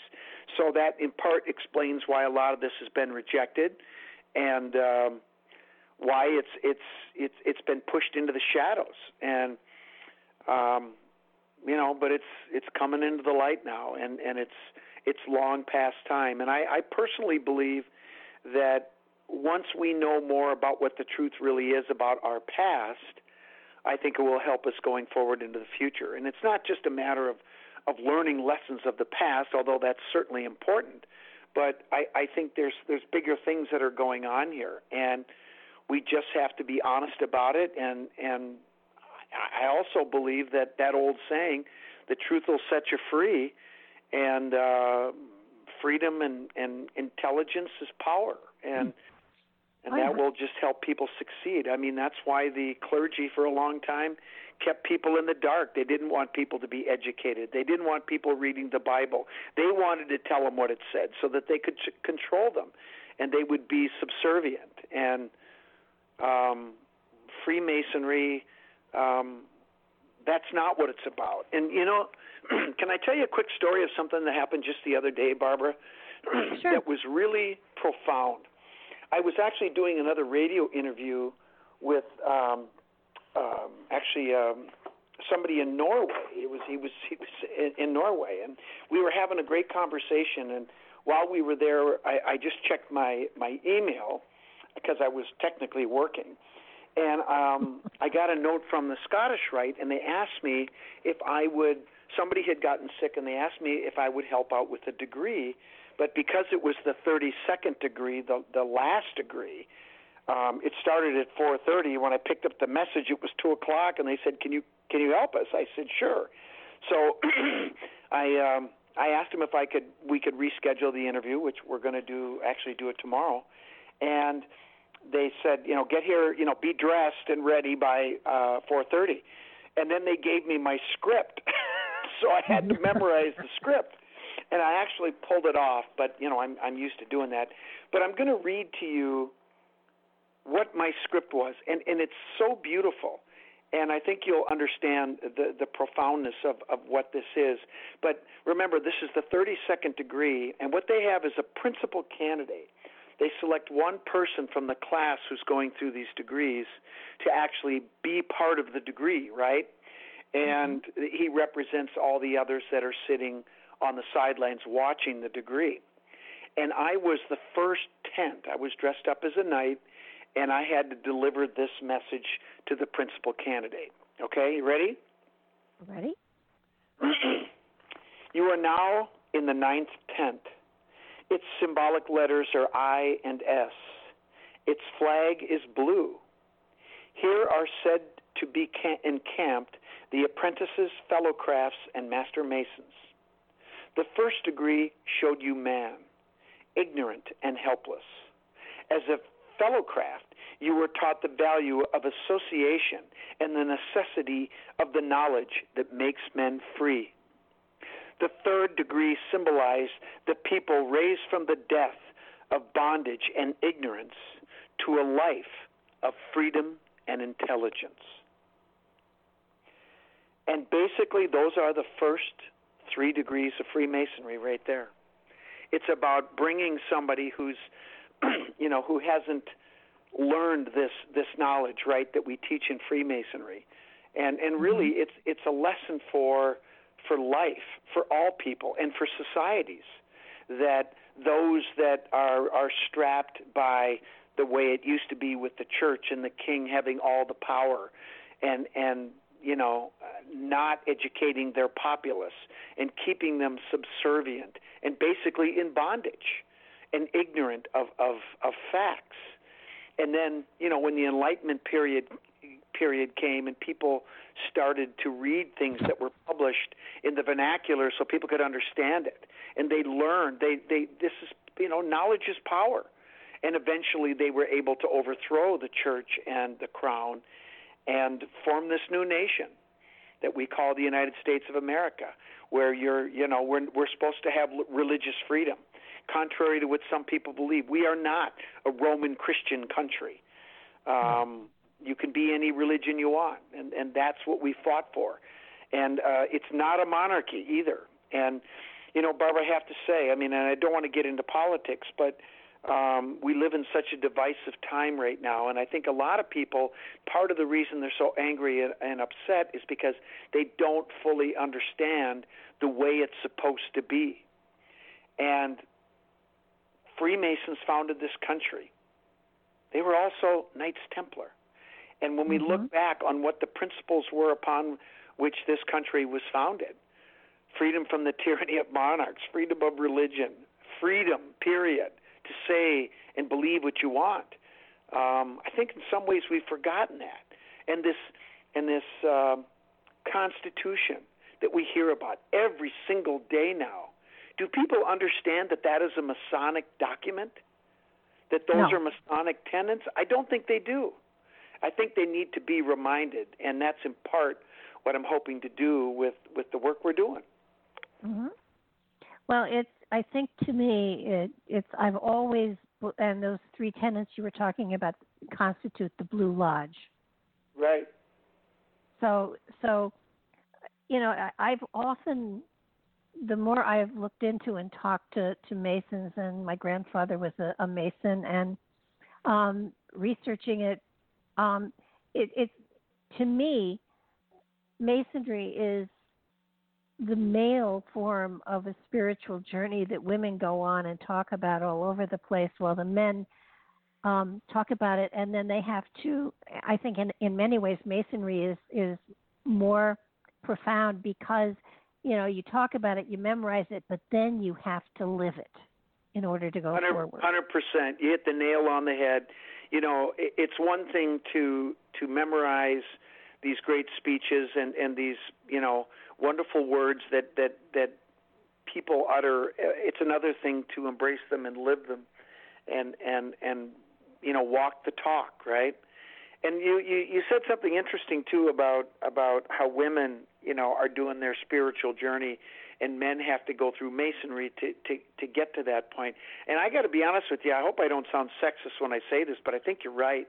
So that, in part, explains why a lot of this has been rejected and um, why it's it's it's it's been pushed into the shadows. And um, you know, but it's it's coming into the light now, and, and it's. It's long past time. And I, I personally believe that once we know more about what the truth really is about our past, I think it will help us going forward into the future. And it's not just a matter of, of learning lessons of the past, although that's certainly important. But I, I think there's there's bigger things that are going on here. And we just have to be honest about it. And, and I also believe that that old saying, the truth will set you free, and uh, freedom and, and intelligence is power, and and that will just help people succeed. I mean, that's why the clergy for a long time kept people in the dark. They didn't want people to be educated. They didn't want people reading the Bible. They wanted to tell them what it said so that they could ch- control them, and they would be subservient. And um, Freemasonry, um, that's not what it's about. And, you know, can I tell you a quick story of something that happened just the other day, Barbara? Sure. That was really profound. I was actually doing another radio interview with um, um, actually um, somebody in Norway. It was he was he was in, in Norway, and we were having a great conversation. And while we were there, I, I just checked my my email because I was technically working. And um, I got a note from the Scottish Rite, and they asked me if I would – somebody had gotten sick, and they asked me if I would help out with a degree. But because it was the thirty-second degree, the, the last degree, um, it started at four thirty. When I picked up the message, it was two o'clock, and they said, can you can you help us? I said, sure. So I um, I asked them if I could we could reschedule the interview, which we're going to do actually do it tomorrow. And – they said, you know, get here, you know, be dressed and ready by uh, four thirty. And then they gave me my script. So I had to memorize the script. And I actually pulled it off, but, you know, I'm, I'm used to doing that. But I'm going to read to you what my script was. And, and it's so beautiful. And I think you'll understand the, the profoundness of, of what this is. But remember, this is the thirty-second degree. And what they have is a principal candidate. They select one person from the class who's going through these degrees to actually be part of the degree, right? And mm-hmm. he represents all the others that are sitting on the sidelines watching the degree. And I was the first tent. I was dressed up as a knight, and I had to deliver this message to the principal candidate. Okay, you ready? Ready. You are now in the ninth tent. Its symbolic letters are I and S. Its flag is blue. Here are said to be encamped the apprentices, fellow crafts, and master masons. The first degree showed you man, ignorant and helpless. As a fellow craft, you were taught the value of association and the necessity of the knowledge that makes men free. The third degree symbolized the people raised from the death of bondage and ignorance to a life of freedom and intelligence. And basically, those are the first three degrees of Freemasonry right there. It's about bringing somebody who's, you know, who hasn't learned this, this knowledge, right, that we teach in Freemasonry. And, and really, it's, it's a lesson for... for life, for all people, and for societies, that those that are are strapped by the way it used to be with the church and the king having all the power and, and you know, not educating their populace and keeping them subservient and basically in bondage and ignorant of, of, of facts. And then, you know, when the Enlightenment period period came and people started to read things that were published in the vernacular so people could understand it, and they learned they they this is you know knowledge is power, and eventually they were able to overthrow the church and the crown and form this new nation that we call the United States of America, where you're, you know, we're, we're supposed to have religious freedom, contrary to what some people believe. We are not a Roman Christian country. Um, you can be any religion you want, and, and that's what we fought for. And uh, it's not a monarchy either. And, you know, Barbara, I have to say, I mean, and I don't want to get into politics, but um, we live in such a divisive time right now. And I think a lot of people, part of the reason they're so angry and, and upset is because they don't fully understand the way it's supposed to be. And Freemasons founded this country. They were also Knights Templar. And when we mm-hmm. look back on what the principles were upon which this country was founded, freedom from the tyranny of monarchs, freedom of religion, freedom, period, to say and believe what you want. Um, I think in some ways we've forgotten that. And this, and this uh, Constitution that we hear about every single day now, do people understand that that is a Masonic document? That those no. are Masonic tenets? I don't think they do. I think they need to be reminded, and that's in part what I'm hoping to do with, with the work we're doing. Mm-hmm. Well, it's, I think to me, it, it's, I've always, and those three tenets you were talking about constitute the Blue Lodge. Right. So, so, you know, I, I've often, the more I've looked into and talked to, to Masons, and my grandfather was a, a Mason, and um, researching it, um, it, it, to me, Masonry is the male form of a spiritual journey that women go on and talk about all over the place, while the men um, talk about it. And then they have to, I think in, in many ways, Masonry is, is more profound because, you know, you talk about it, you memorize it, but then you have to live it in order to go forward. one hundred percent. You hit the nail on the head. You know, it, it's one thing to, to memorize these great speeches and, and these, you know, wonderful words that, that, that people utter. It's another thing to embrace them and live them and, and, and, you know, walk the talk. Right. And you, you, you said something interesting too about, about how women, you know, are doing their spiritual journey and men have to go through Masonry to, to, to get to that point. And I got to be honest with you. I hope I don't sound sexist when I say this, but I think you're right.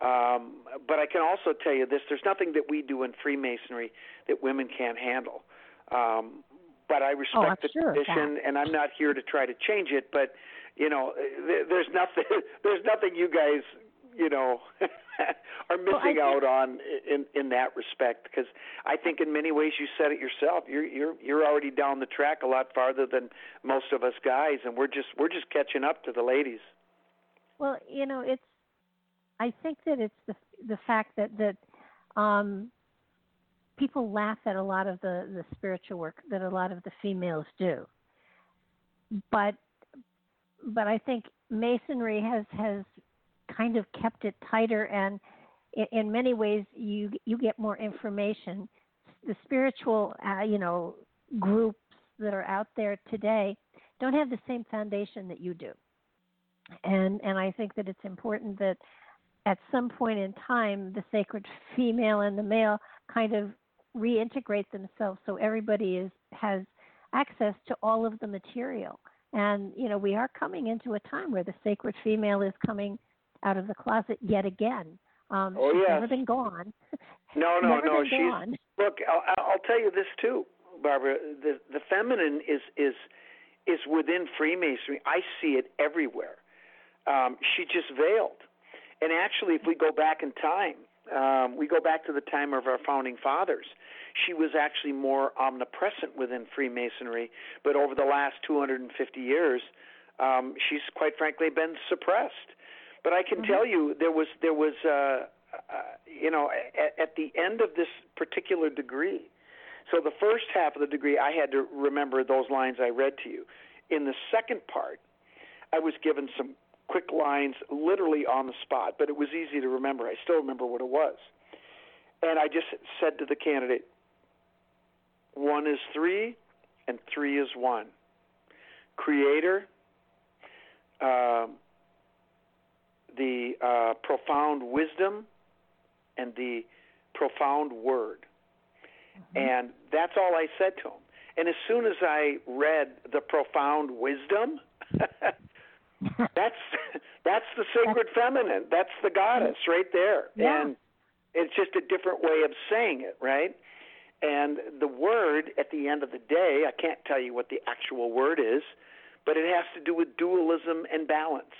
Um, but I can also tell you this, there's nothing that we do in Freemasonry that women can't handle. Um, but I respect oh, the sure tradition, and I'm not here to try to change it, but, you know, th- there's nothing there's nothing you guys, you know, are missing well, out think... on in, in that respect, because I think in many ways you said it yourself. You're, you're, you're already down the track a lot farther than most of us guys, and we're just we're just catching up to the ladies. Well, you know, it's, I think that it's the the fact that that um, people laugh at a lot of the, the spiritual work that a lot of the females do, but but I think Masonry has, has kind of kept it tighter, and in, in many ways you you get more information. The spiritual uh, you know groups that are out there today don't have the same foundation that you do, and and I think that it's important that at some point in time, the sacred female and the male kind of reintegrate themselves so everybody is has access to all of the material. And, you know, we are coming into a time where the sacred female is coming out of the closet yet again. Um, oh, she's yes. never been gone. No, no, never no. She's, gone. Look, I'll, I'll tell you this, too, Barbara. The, the feminine is, is, is within Freemasonry. I see it everywhere. Um, she just veiled. And actually, if we go back in time, um, we go back to the time of our founding fathers, she was actually more omnipresent within Freemasonry. But over the last two hundred fifty years, um, she's quite frankly been suppressed. But I can mm-hmm. tell you, there was, there was, uh, uh, you know, at, at the end of this particular degree. So the first half of the degree, I had to remember those lines I read to you. In the second part, I was given some quick lines literally on the spot, but it was easy to remember. I still remember what it was. And I just said to the candidate, one is three and three is one. Creator, um, the uh, profound wisdom, and the profound word. Mm-hmm. And that's all I said to him. And as soon as I read the profound wisdom, that's that's the sacred feminine. That's the goddess right there. Yeah. And it's just a different way of saying it, right? And the word at the end of the day, I can't tell you what the actual word is, but it has to do with dualism and balance.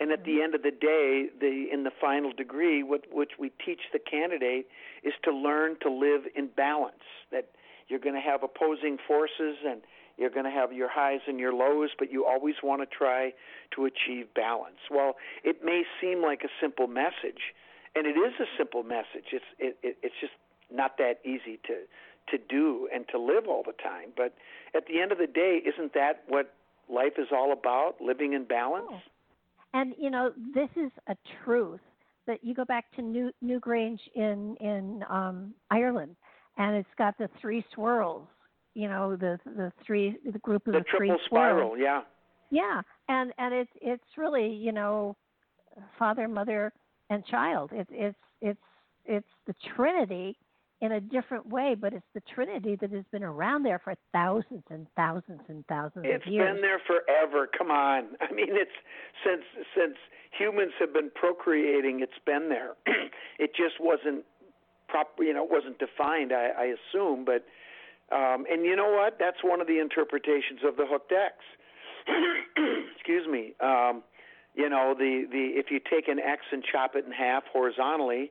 And at the end of the day, the in the final degree, what which we teach the candidate is to learn to live in balance, that you're going to have opposing forces and you're going to have your highs and your lows, but you always want to try to achieve balance. Well, it may seem like a simple message, and it is a simple message. It's it, it, it's just not that easy to to do and to live all the time. But at the end of the day, isn't that what life is all about, living in balance? Oh. And, you know, this is a truth that you go back to New, Newgrange in, in um, Ireland, and it's got the three swirls, you know, the the three the group of the, the three swirls. The triple spiral, yeah. Yeah, and, and it's it's really, you know, father, mother, and child. It, it's it's it's the Trinity in a different way, but it's the Trinity that has been around there for thousands and thousands and thousands it's of years. It's been there forever. Come on. I mean, it's since since humans have been procreating, it's been there. It just wasn't proper, you know, it wasn't defined, I, I assume. But um, and you know what? That's one of the interpretations of the Hooked X. Excuse me. Um, you know, the, the if you take an X and chop it in half horizontally,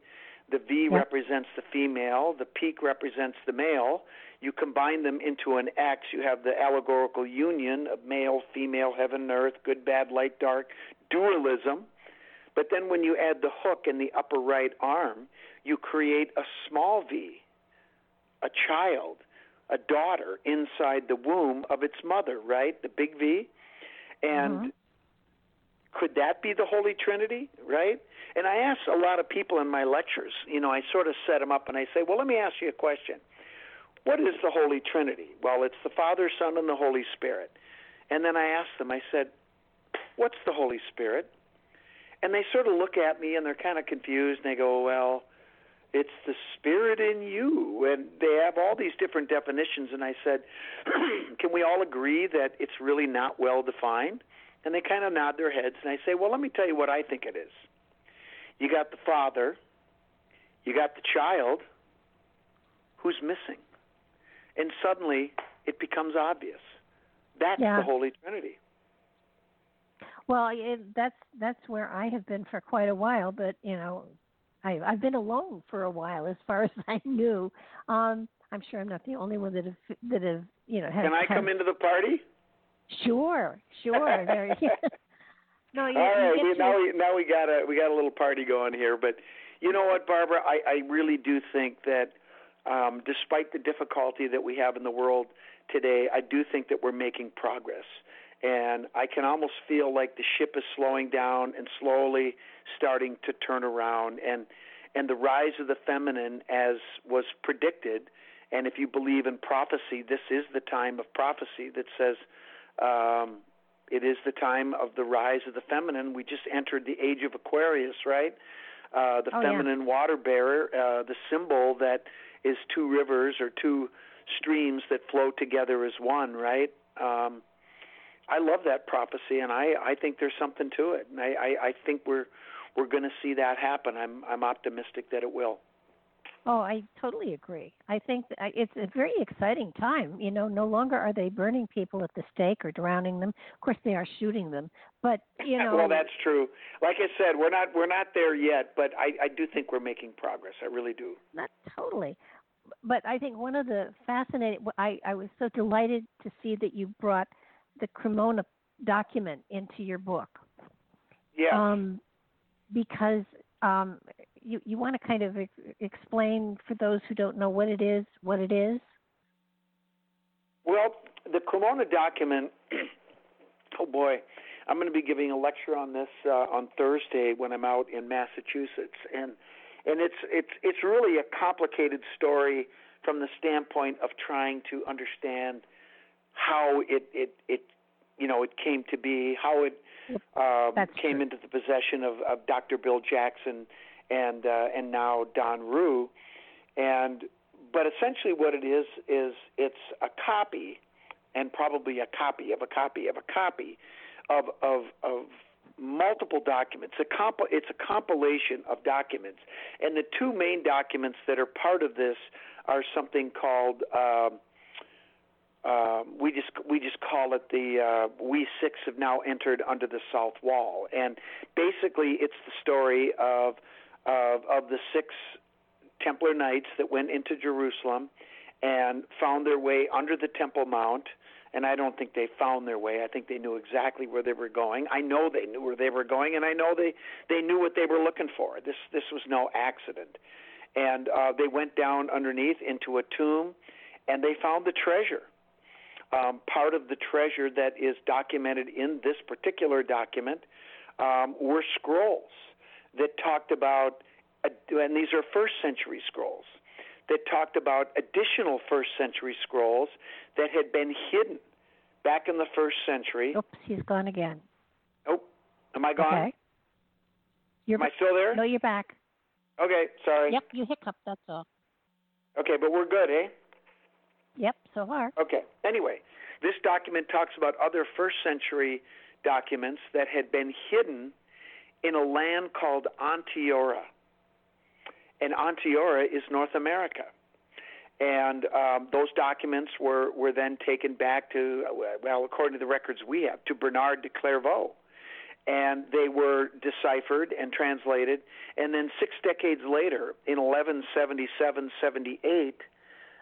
the V yep. represents the female, the peak represents the male. You combine them into an X, you have the allegorical union of male, female, heaven and earth, good, bad, light, dark, dualism. But then when you add the hook in the upper right arm, you create a small V, a child, a daughter inside the womb of its mother, right? The big V. And mm-hmm. could that be the Holy Trinity, right? And I ask a lot of people in my lectures, you know, I sort of set them up and I say, well, let me ask you a question. What is the Holy Trinity? Well, it's the Father, Son, and the Holy Spirit. And then I asked them, I said, what's the Holy Spirit? And they sort of look at me and they're kind of confused and they go, well, it's the Spirit in you. And they have all these different definitions. And I said, can we all agree that it's really not well defined? And they kind of nod their heads, and I say, well, let me tell you what I think it is. You got the father, you got the child, who's missing? And suddenly it becomes obvious. That's yeah. the Holy Trinity. Well, it, that's that's where I have been for quite a while, but, you know, I, I've been alone for a while as far as I knew. Um, I'm sure I'm not the only one that have, that have you know, had. Can I come into the party? Sure, sure. There, yeah. No, you, all right, you now, your... we, now we got a we got a little party going here. But you know what, Barbara, I, I really do think that um, despite the difficulty that we have in the world today, I do think that we're making progress, and I can almost feel like the ship is slowing down and slowly starting to turn around, and and the rise of the feminine, as was predicted, and if you believe in prophecy, this is the time of prophecy that says. Um, it is the time of the rise of the feminine. We just entered the age of Aquarius, right? Uh, the oh, feminine yeah. water bearer, uh, the symbol that is two rivers or two streams that flow together as one, right? Um, I love that prophecy, and I, I think there's something to it. And I, I, I think we're we're going to see that happen. I'm I'm optimistic that it will. Oh, I totally agree. I think it's a very exciting time. You know, no longer are they burning people at the stake or drowning them. Of course, they are shooting them. But you know, well, that's true. Like I said, we're not we're not there yet, but I, I do think we're making progress. I really do. Not totally. But I think one of the fascinating. I, I was so delighted to see that you brought the Cremona document into your book. Yeah. Um, because. Um, You, you want to kind of explain for those who don't know what it is, what it is? Well, the Cremona document, oh boy, I'm going to be giving a lecture on this uh, on Thursday when I'm out in Massachusetts. And and it's it's it's really a complicated story from the standpoint of trying to understand how it, it, it you know, it came to be, how it um, came true. into the possession of, of Doctor Bill Jackson and uh, and now Don Rue, and but essentially what it is is it's a copy, and probably a copy of a copy of a copy of of of multiple documents. A comp- it's a compilation of documents, and the two main documents that are part of this are something called uh, uh, we just we just call it the uh, We Six Have Now Entered Under the South Wall, and basically it's the story of of, of the six Templar knights that went into Jerusalem and found their way under the Temple Mount. And I don't think they found their way. I think they knew exactly where they were going. I know they knew where they were going, and I know they, they knew what they were looking for. This this was no accident. And uh, they went down underneath into a tomb, and they found the treasure, um, part of the treasure that is documented in this particular document um, were scrolls that talked about, uh, and these are first-century scrolls, that talked about additional first-century scrolls that had been hidden back in the first century. Oops, he's gone again. Oh, am I gone? Okay. You're am back. I still there? No, you're back. Okay, sorry. Yep, you hiccuped, that's all. Okay, but we're good, eh? Yep, so far. Okay, anyway, this document talks about other first-century documents that had been hidden in a land called Onteora. And Onteora is North America. And um, those documents were, were then taken back to, well, according to the records we have, to Bernard de Clairvaux. And they were deciphered and translated. And then six decades later, in eleven seventy-seven seventy-eight,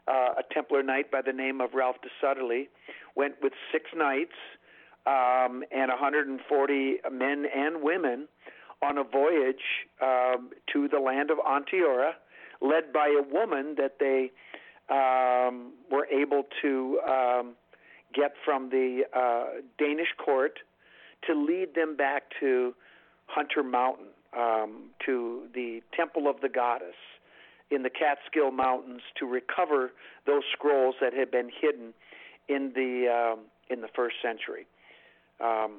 uh, a Templar knight by the name of Ralph de Sudeley went with six knights um, and one hundred forty men and women on a voyage um, to the land of Onteora, led by a woman that they um, were able to um, get from the uh, Danish court to lead them back to Hunter Mountain, um, to the Temple of the Goddess in the Catskill Mountains, to recover those scrolls that had been hidden in the um, in the first century. Um,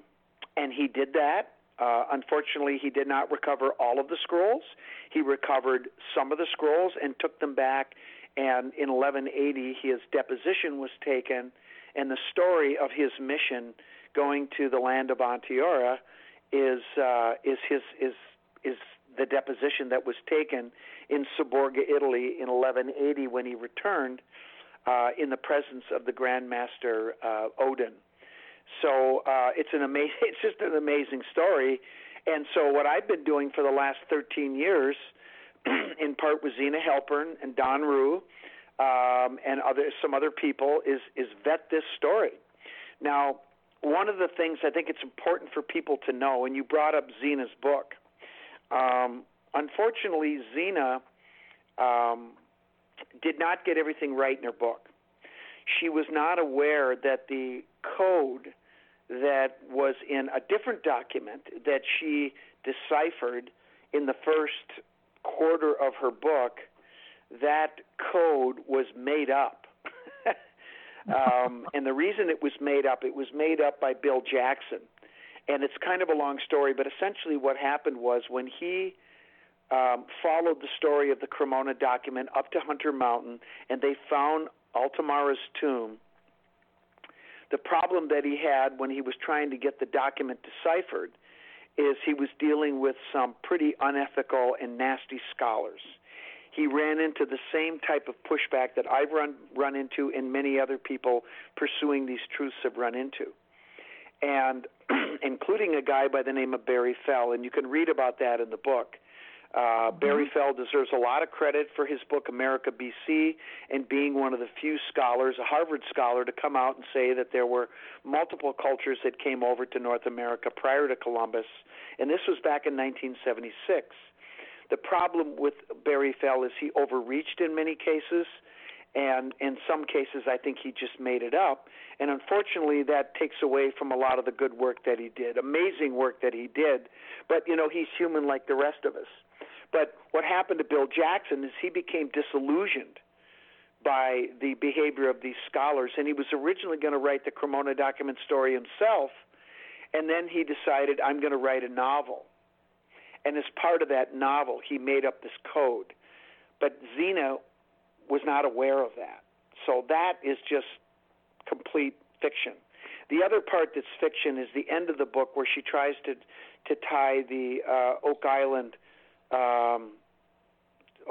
and he did that. Uh, unfortunately, he did not recover all of the scrolls. He recovered some of the scrolls and took them back, and in eleven eighty, his deposition was taken, and the story of his mission going to the land of Onteora is uh, is his is is the deposition that was taken in Saborga, Italy, in eleven eighty when he returned uh, in the presence of the Grand Master uh, Odin. So uh, it's an amazing, it's just an amazing story. And so what I've been doing for the last thirteen years, in part with Zena Halpern and Don Rue um, and other some other people, is is vet this story. Now, one of the things I think it's important for people to know, and you brought up Zena's book. Um, unfortunately, Zena um, did not get everything right in her book. She was not aware that the code that was in a different document that she deciphered in the first quarter of her book, that code was made up. um, and the reason it was made up, it was made up by Bill Jackson. And it's kind of a long story, but essentially what happened was when he um, followed the story of the Cremona document up to Hunter Mountain and they found Altamira's tomb, the problem that he had when he was trying to get the document deciphered is he was dealing with some pretty unethical and nasty scholars. He ran into the same type of pushback that I've run, run into and many other people pursuing these truths have run into, and including a guy by the name of Barry Fell, and you can read about that in the book. Uh, Barry Fell deserves a lot of credit for his book, America B C, and being one of the few scholars, a Harvard scholar, to come out and say that there were multiple cultures that came over to North America prior to Columbus, and this was back in nineteen seventy-six. The problem with Barry Fell is he overreached in many cases, and in some cases I think he just made it up, and unfortunately that takes away from a lot of the good work that he did, amazing work that he did, but, you know, he's human like the rest of us. But what happened to Bill Jackson is he became disillusioned by the behavior of these scholars, and he was originally going to write the Cremona document story himself, and then he decided, I'm going to write a novel. And as part of that novel, he made up this code. But Zena was not aware of that. So that is just complete fiction. The other part that's fiction is the end of the book where she tries to to tie the uh, Oak Island um,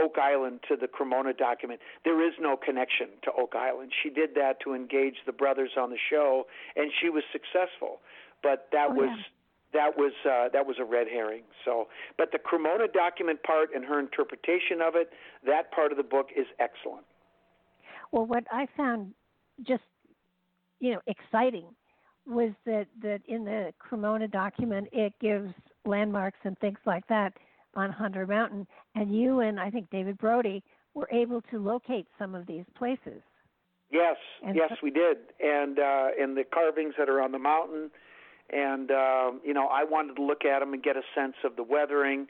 Oak Island to the Cremona document. There is no connection to Oak Island. She did that to engage the brothers on the show, and she was successful. But that oh, was yeah. that was uh, that was a red herring. So, but the Cremona document part and her interpretation of it, that part of the book is excellent. Well, what I found just you know exciting was that, that in the Cremona document, it gives landmarks and things like that on Hunter Mountain, and you and I think David Brody were able to locate some of these places. Yes, and yes, so- we did, and uh, and the carvings that are on the mountain, and uh, you know I wanted to look at them and get a sense of the weathering,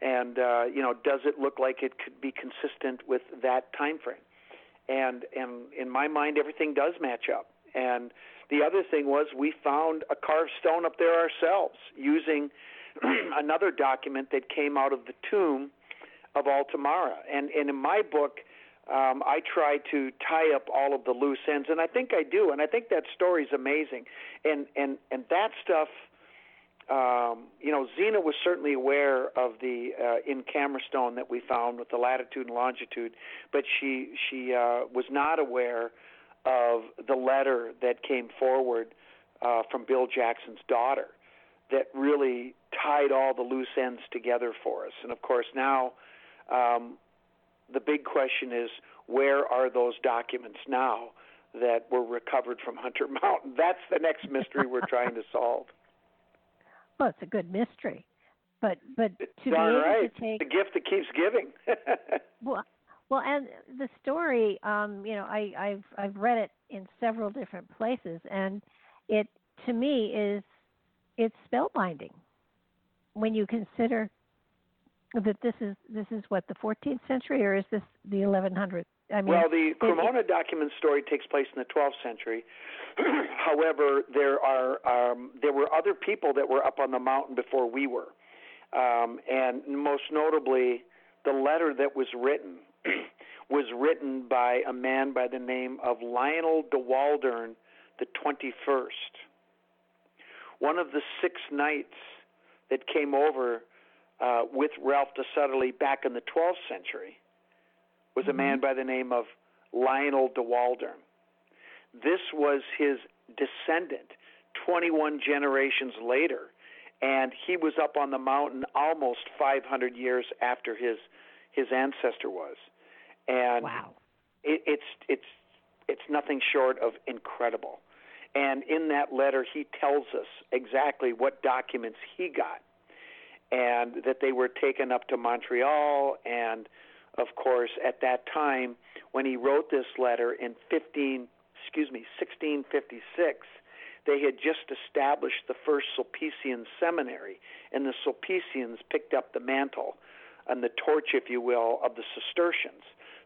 and uh, you know does it look like it could be consistent with that time frame? And and in my mind, everything does match up. And the other thing was we found a carved stone up there ourselves using another document that came out of the tomb of Altamira. And, and in my book, um, I try to tie up all of the loose ends, and I think I do, and I think that story's amazing. And and, and that stuff, um, you know, Zena was certainly aware of the uh, in-camera stone that we found with the latitude and longitude, but she, she uh, was not aware of the letter that came forward uh, from Bill Jackson's daughter that really tied all the loose ends together for us. And, of course, now um, the big question is, where are those documents now that were recovered from Hunter Mountain? That's the next mystery we're trying to solve. Well, it's a good mystery. But but to it's be able right. to take... the gift that keeps giving. well. Well, and the story, um, you know, I, I've I've read it in several different places, and it to me is it's spellbinding when you consider that this is this is what the fourteenth century, or is this the eleven hundreds? I mean, well, the Cremona it, document story takes place in the twelfth century. However, there are um, there were other people that were up on the mountain before we were, um, and most notably, the letter that was written. was written by a man by the name of Lionel de Waldern, the twenty-first, one of the six knights that came over uh, with Ralph de Sudeley back in the twelfth century, was mm-hmm. a man by the name of Lionel de Waldern. This was his descendant twenty-one generations later, and he was up on the mountain almost five hundred years after his his ancestor was. And wow. it, it's it's it's nothing short of incredible. And in that letter, he tells us exactly what documents he got, and that they were taken up to Montreal. And of course, at that time, when he wrote this letter in fifteen, excuse me, sixteen fifty-six, they had just established the first Sulpician seminary, and the Sulpicians picked up the mantle and the torch, if you will, of the Cistercians.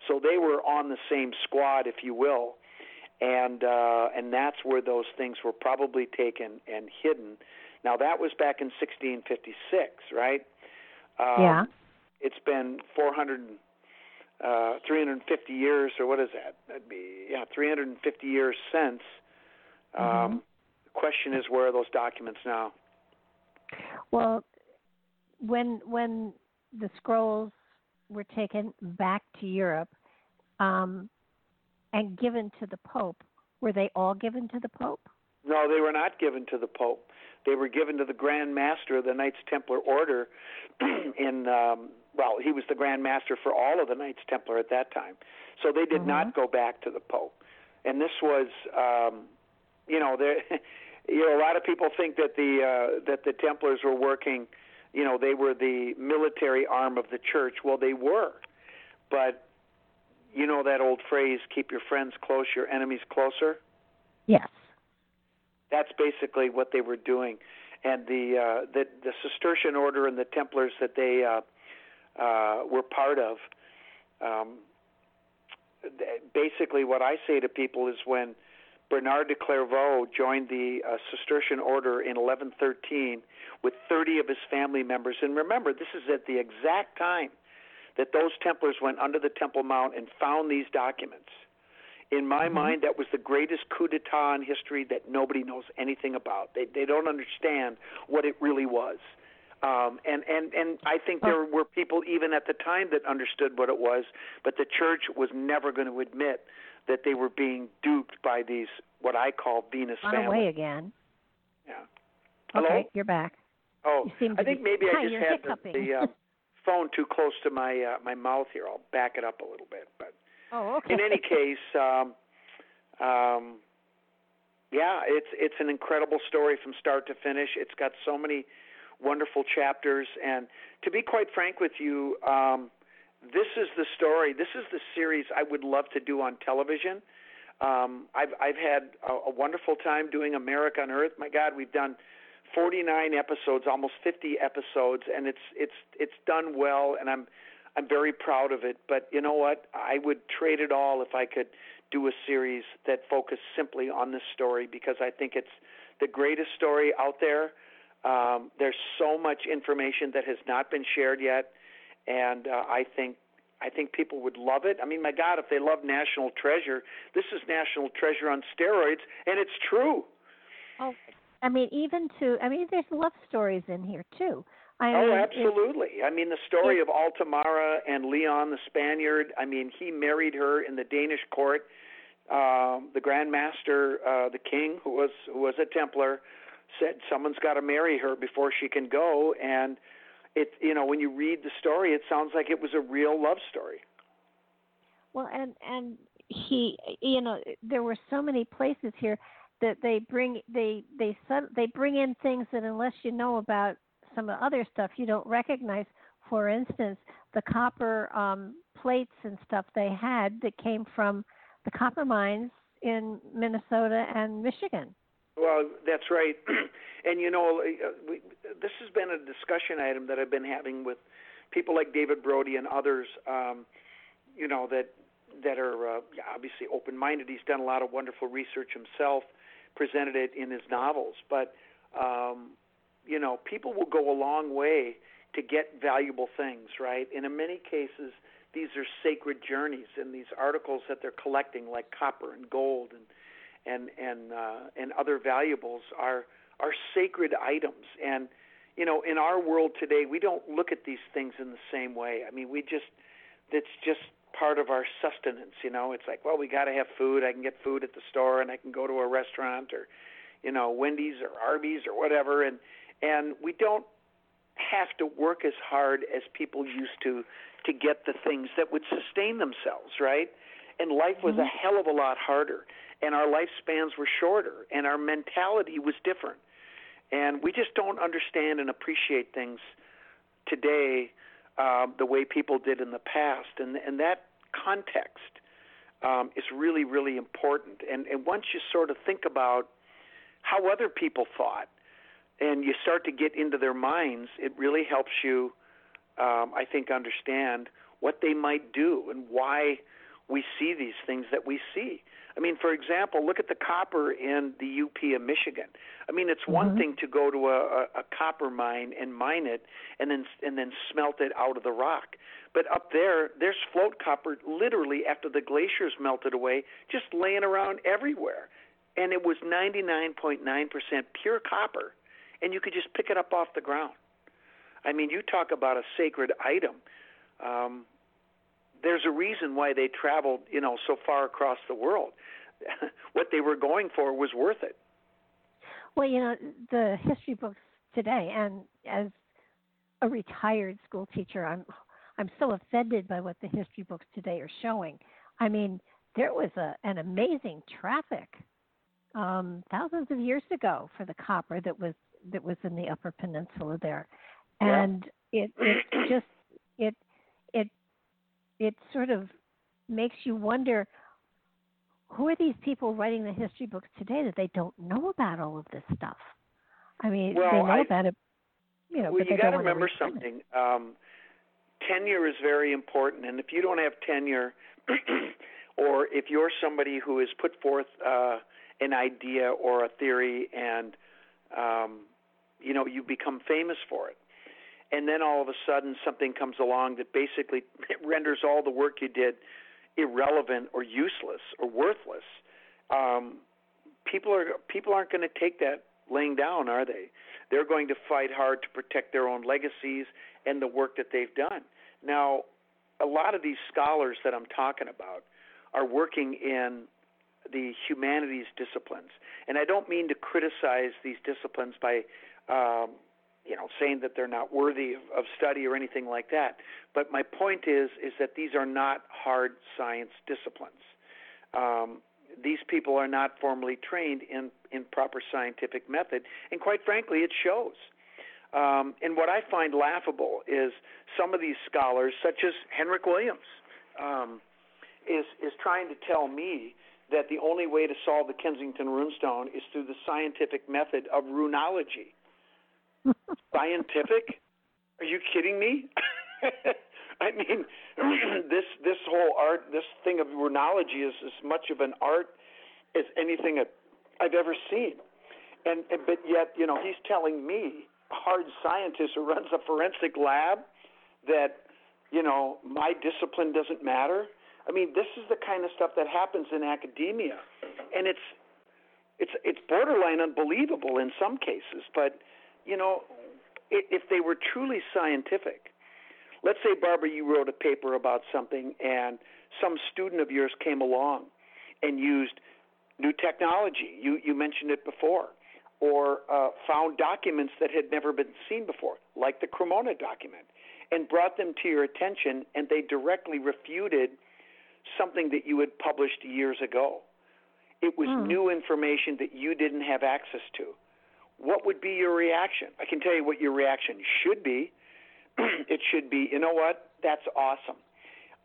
So they were on the same squad, if you will, and uh, and that's where those things were probably taken and hidden. Now, that was back in sixteen fifty-six, right? Um, yeah. It's been four hundred, uh, three hundred fifty years, or what is that? That'd be, yeah, three hundred fifty years since. Um, mm-hmm. The question is, where are those documents now? Well, when when the scrolls were taken back to Europe um, and given to the Pope. Were they all given to the Pope? No, they were not given to the Pope. They were given to the Grand Master of the Knights Templar Order in, um, well, he was the Grand Master for all of the Knights Templar at that time. So they did mm-hmm. not go back to the Pope. And this was, um, you know, there, you know, a lot of people think that the uh, that the Templars were working You know, they were the military arm of the church. Well, they were. But you know that old phrase, keep your friends close, your enemies closer? Yes. That's basically what they were doing. And the uh, the, the Cistercian order and the Templars that they uh, uh, were part of, um, basically what I say to people is when Bernard de Clairvaux joined the uh, Cistercian order in eleven thirteen with thirty of his family members. And remember, this is at the exact time that those Templars went under the Temple Mount and found these documents. In my mm-hmm. mind, that was the greatest coup d'etat in history that nobody knows anything about. They they don't understand what it really was. Um, and, and, and I think there were people even at the time that understood what it was, but the church was never going to admit that they were being duped by these, what I call Venus families. On away again. Yeah. Hello? Okay, you're back. Oh, you I think be... maybe Hi, I just had the, the uh, phone too close to my uh, my mouth here. I'll back it up a little bit. But oh, okay. In any case, um, um, yeah, it's it's an incredible story from start to finish. It's got so many wonderful chapters, and to be quite frank with you, um, this is the story. This is the series I would love to do on television. Um, I've I've had a, a wonderful time doing America Unearthed. My God, we've done forty-nine episodes, almost fifty episodes, and it's it's it's done well, and I'm I'm very proud of it. But you know what? I would trade it all if I could do a series that focused simply on this story, because I think it's the greatest story out there. Um, there's so much information that has not been shared yet, and uh, I think I think people would love it. I mean, my God, if they love National Treasure, this is National Treasure on steroids, and it's true. Oh, I mean, even to I mean, there's love stories in here too. I oh, mean, absolutely. I mean, the story of Altamira and Leon the Spaniard. I mean, he married her in the Danish court. Um, the Grand Master, uh, the king, who was who was a Templar, said someone's got to marry her before she can go, and it you know when you read the story, it sounds like it was a real love story. Well, and and he you know there were so many places here that they bring they they they bring in things that unless you know about some of the other stuff you don't recognize. For instance, the copper um, plates and stuff they had that came from the copper mines in Minnesota and Michigan. Well, that's right. And, you know, we, this has been a discussion item that I've been having with people like David Brody and others, um, you know, that that are uh, obviously open-minded. He's done a lot of wonderful research himself, presented it in his novels. But, um, you know, people will go a long way to get valuable things, right? And in many cases, these are sacred journeys, and these articles that they're collecting, like copper and gold and and and uh, and other valuables are are sacred items. And, you know, in our world today, we don't look at these things in the same way. I mean, we just, it's just part of our sustenance, you know. It's like, well, we got to have food. I can get food at the store, and I can go to a restaurant or, you know, Wendy's or Arby's or whatever. And, and we don't have to work as hard as people used to to get the things that would sustain themselves, right? And life was a hell of a lot harder, and our lifespans were shorter, and our mentality was different. And we just don't understand and appreciate things today uh, the way people did in the past. And, and that context um, is really, really important. And, and once you sort of think about how other people thought and you start to get into their minds, it really helps you, um, I think, understand what they might do and why we see these things that we see. I mean, for example, look at the copper in the U P of Michigan. I mean, it's one mm-hmm. thing to go to a, a, a copper mine and mine it and then and then smelt it out of the rock. But up there, there's float copper literally after the glaciers melted away, just laying around everywhere. And it was ninety-nine point nine percent pure copper, and you could just pick it up off the ground. I mean, you talk about a sacred item. Um There's a reason why they traveled, you know, so far across the world. What they were going for was worth it. Well, you know, the history books today, and as a retired school teacher, I'm I'm so offended by what the history books today are showing. I mean, there was a, an amazing traffic um, thousands of years ago for the copper that was that was in the Upper Peninsula there, and yeah. it, it just it it. It sort of makes you wonder, who are these people writing the history books today that they don't know about all of this stuff? I mean, well, they know I, about it, you know. Well, but you got to remember something. Um, tenure is very important, and if you don't have tenure, or if you're somebody who has put forth uh, an idea or a theory, and um, you know, you become famous for it. and then all of a sudden something comes along that basically renders all the work you did irrelevant or useless or worthless. Um, people are people aren't going to take that laying down, are they? They're going to fight hard to protect their own legacies and the work that they've done. Now, a lot of these scholars that I'm talking about are working in the humanities disciplines, and I don't mean to criticize these disciplines by, um, you know, saying that they're not worthy of, of study or anything like that. But my point is, is that these are not hard science disciplines. Um, these people are not formally trained in, in proper scientific method, and quite frankly, it shows. Um, and what I find laughable is some of these scholars, such as Henrik Williams, um, is is trying to tell me that the only way to solve the Kensington Runestone is through the scientific method of runology. Scientific? Are you kidding me? I mean, this this whole art, this thing of runology is as much of an art as anything I've ever seen. And, and but yet, you know, he's telling me, hard scientist who runs a forensic lab, that, you know, my discipline doesn't matter. I mean, this is the kind of stuff that happens in academia, and it's it's it's borderline unbelievable in some cases. But, you know, if they were truly scientific, let's say, Barbara, you wrote a paper about something and some student of yours came along and used new technology. You, you mentioned it before. Or uh, found documents that had never been seen before, like the Cremona document, and brought them to your attention, and they directly refuted something that you had published years ago. It was hmm. new information that you didn't have access to. What would be your reaction? I can tell you what your reaction should be. It should be, you know what, that's awesome.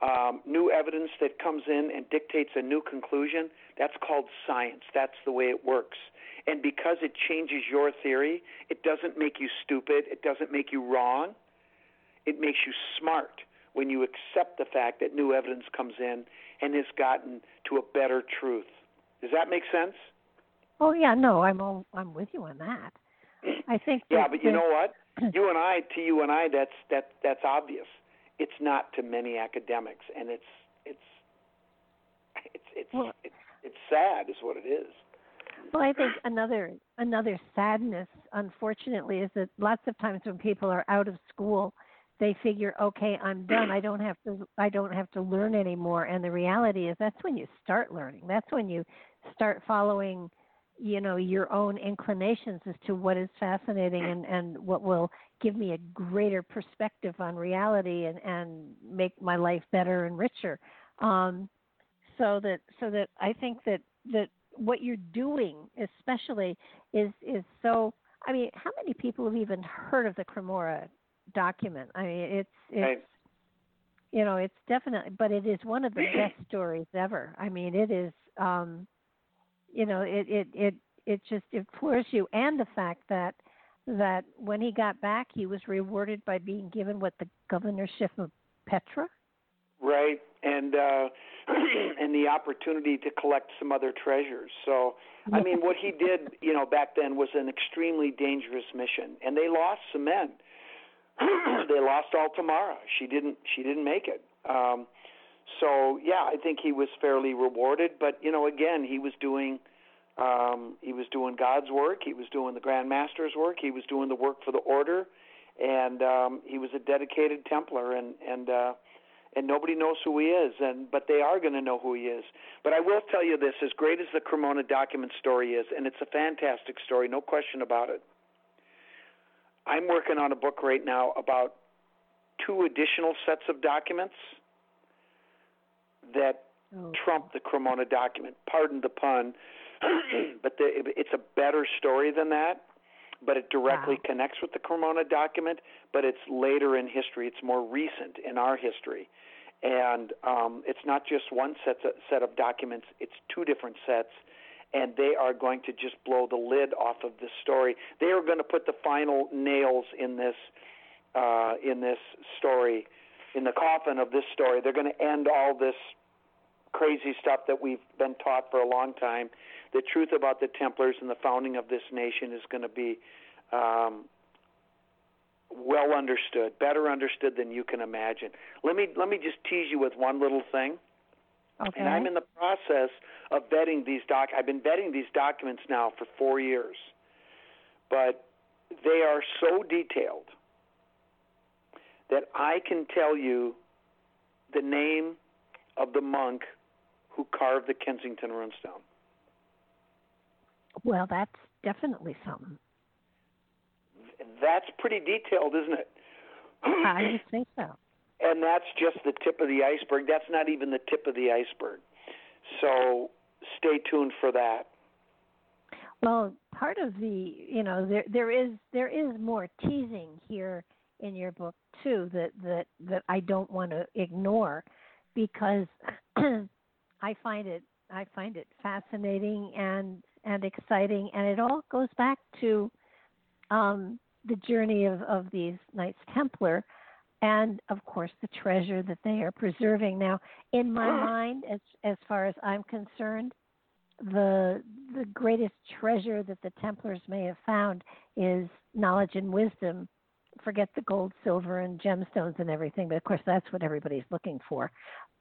Um, new evidence that comes in and dictates a new conclusion, that's called science. That's the way it works. And because it changes your theory, it doesn't make you stupid. It doesn't make you wrong. It makes you smart when you accept the fact that new evidence comes in and has gotten to a better truth. Does that make sense? Oh, yeah, no, I'm all, I'm with you on that. I think. That, yeah, but you know what? You and I, to you and I, that's that that's obvious. It's not to many academics, and it's it's it's it's well, it's, it's sad, is what it is. Well, I think another another sadness, unfortunately, is that lots of times when people are out of school, they figure, okay, I'm done. I don't have to. I don't have to learn anymore. And the reality is, that's when you start learning. That's when you start following, you know, your own inclinations as to what is fascinating and, and what will give me a greater perspective on reality and, and make my life better and richer. Um, so that so that I think that that. What you're doing, especially, is is so. I mean, how many people have even heard of the Cremona document? I mean, it's it's right. You know, it's definitely, but it is one of the best stories ever. I mean, it is, um, you know, it it it it just implores you, and the fact that that when he got back, he was rewarded by being given what the governorship of Petra. Right, and uh, and the opportunity to collect some other treasures. So, I mean, what he did, you know, back then was an extremely dangerous mission, and they lost some men. They lost Altamira. She didn't. She didn't make it. Um, so, yeah, I think he was fairly rewarded. But, you know, again, he was doing um, he was doing God's work. He was doing the Grand Master's work. He was doing the work for the order, and um, he was a dedicated Templar, and and. Uh, And nobody knows who he is, and but they are going to know who he is. But I will tell you this, as great as the Cremona document story is, and it's a fantastic story, no question about it, I'm working on a book right now about two additional sets of documents that oh. trump the Cremona document. Pardon the pun, but the, it's a better story than that. But it directly wow. connects with the Cremona document, but it's later in history. It's more recent in our history. And um, it's not just one set, set of documents. It's two different sets, and they are going to just blow the lid off of this story. They are going to put the final nails in this, uh, in this story, in the coffin of this story. They're going to end all this crazy stuff that we've been taught for a long time. The truth about the Templars and the founding of this nation is going to be um, well understood, better understood than you can imagine. Let me let me just tease you with one little thing. Okay. And I'm in the process of vetting these doc. I've been vetting these documents now for four years, but they are so detailed that I can tell you the name of the monk who carved the Kensington Runestone. Well, that's definitely something. That's pretty detailed, isn't it? I think so. And that's just the tip of the iceberg. That's not even the tip of the iceberg. So stay tuned for that. Well, part of the, you know, there there is there is more teasing here in your book too that that, that I don't want to ignore, because I find it I find it fascinating and and exciting, and it all goes back to um, the journey of, of these Knights Templar. And, of course, the treasure that they are preserving. Now, in my mind, as as far as I'm concerned, the the greatest treasure that the Templars may have found is knowledge and wisdom. Forget the gold, silver, and gemstones and everything, but, of course, that's what everybody's looking for.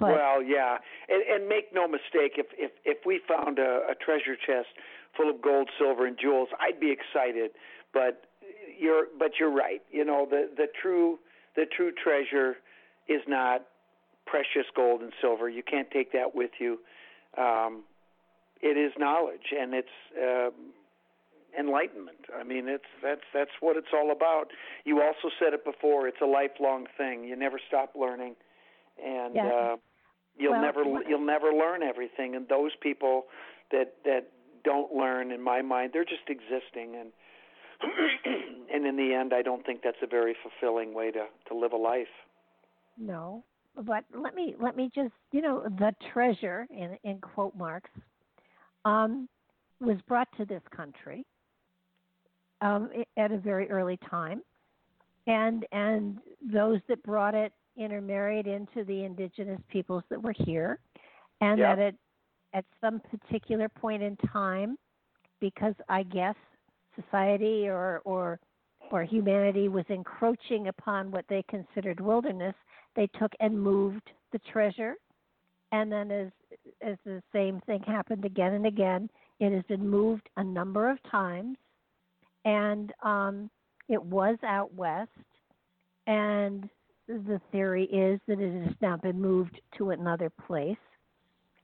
But, well, yeah, and, and make no mistake, if, if, if we found a, a treasure chest full of gold, silver, and jewels, I'd be excited, but you're, but you're right. You know, the, the true... The true treasure is not precious gold and silver. You can't take that with you. Um, it is knowledge, and it's uh, enlightenment. I mean, it's that's that's what it's all about. You also said it before. It's a lifelong thing. You never stop learning, and yeah. uh, you'll well, never you'll never learn everything. And those people that that don't learn, in my mind, they're just existing. And and in the end, I don't think that's a very fulfilling way to, to live a life. No, but let me let me just, you know, the treasure, in, in quote marks, um, was brought to this country um, at a very early time. And, and those that brought it intermarried into the indigenous peoples that were here. And yeah. that it, at some particular point in time, because I guess, society or, or or humanity was encroaching upon what they considered wilderness, they took and moved the treasure. And then as as the same thing happened again and again, it has been moved a number of times. And um, it was out west. And the theory is that it has now been moved to another place.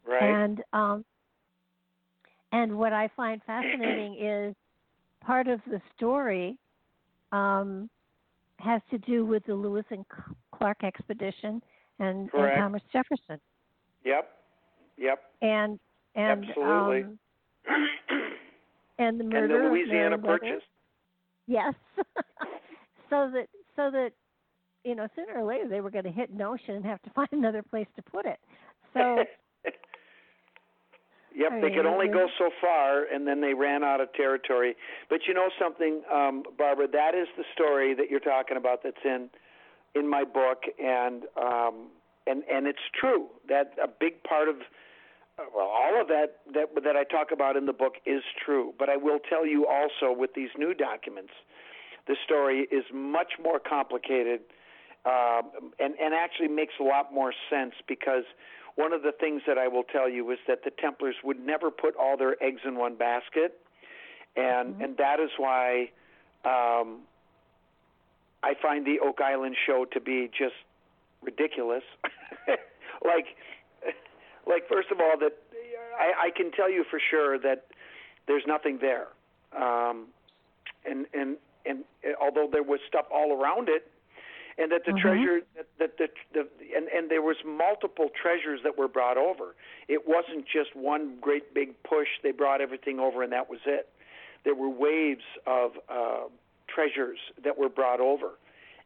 Right. And, um, and what I find fascinating is part of the story um, has to do with the Lewis and Clark expedition and, and Thomas Jefferson. Yep, yep. And and absolutely. Um, and the murder and the Louisiana of Purchase. Yes. so that so that you know, sooner or later they were going to hit an ocean and have to find another place to put it. So. Yep, they could only go so far, and then they ran out of territory. But you know something, um, Barbara, that is the story that you're talking about that's in in my book, and um, and and it's true. That a big part of, well, all of that, that that I talk about in the book is true. But I will tell you also with these new documents, the story is much more complicated uh, and, and actually makes a lot more sense, because one of the things that I will tell you is that the Templars would never put all their eggs in one basket, and mm-hmm. and that is why um, I find the Oak Island show to be just ridiculous. like, like first of all, that I, I can tell you for sure that there's nothing there, um, and and and although there was stuff all around it. And that the mm-hmm. treasure, that the, the, the and, and there was multiple treasures that were brought over. It wasn't just one great big push. They brought everything over, and that was it. There were waves of uh, treasures that were brought over,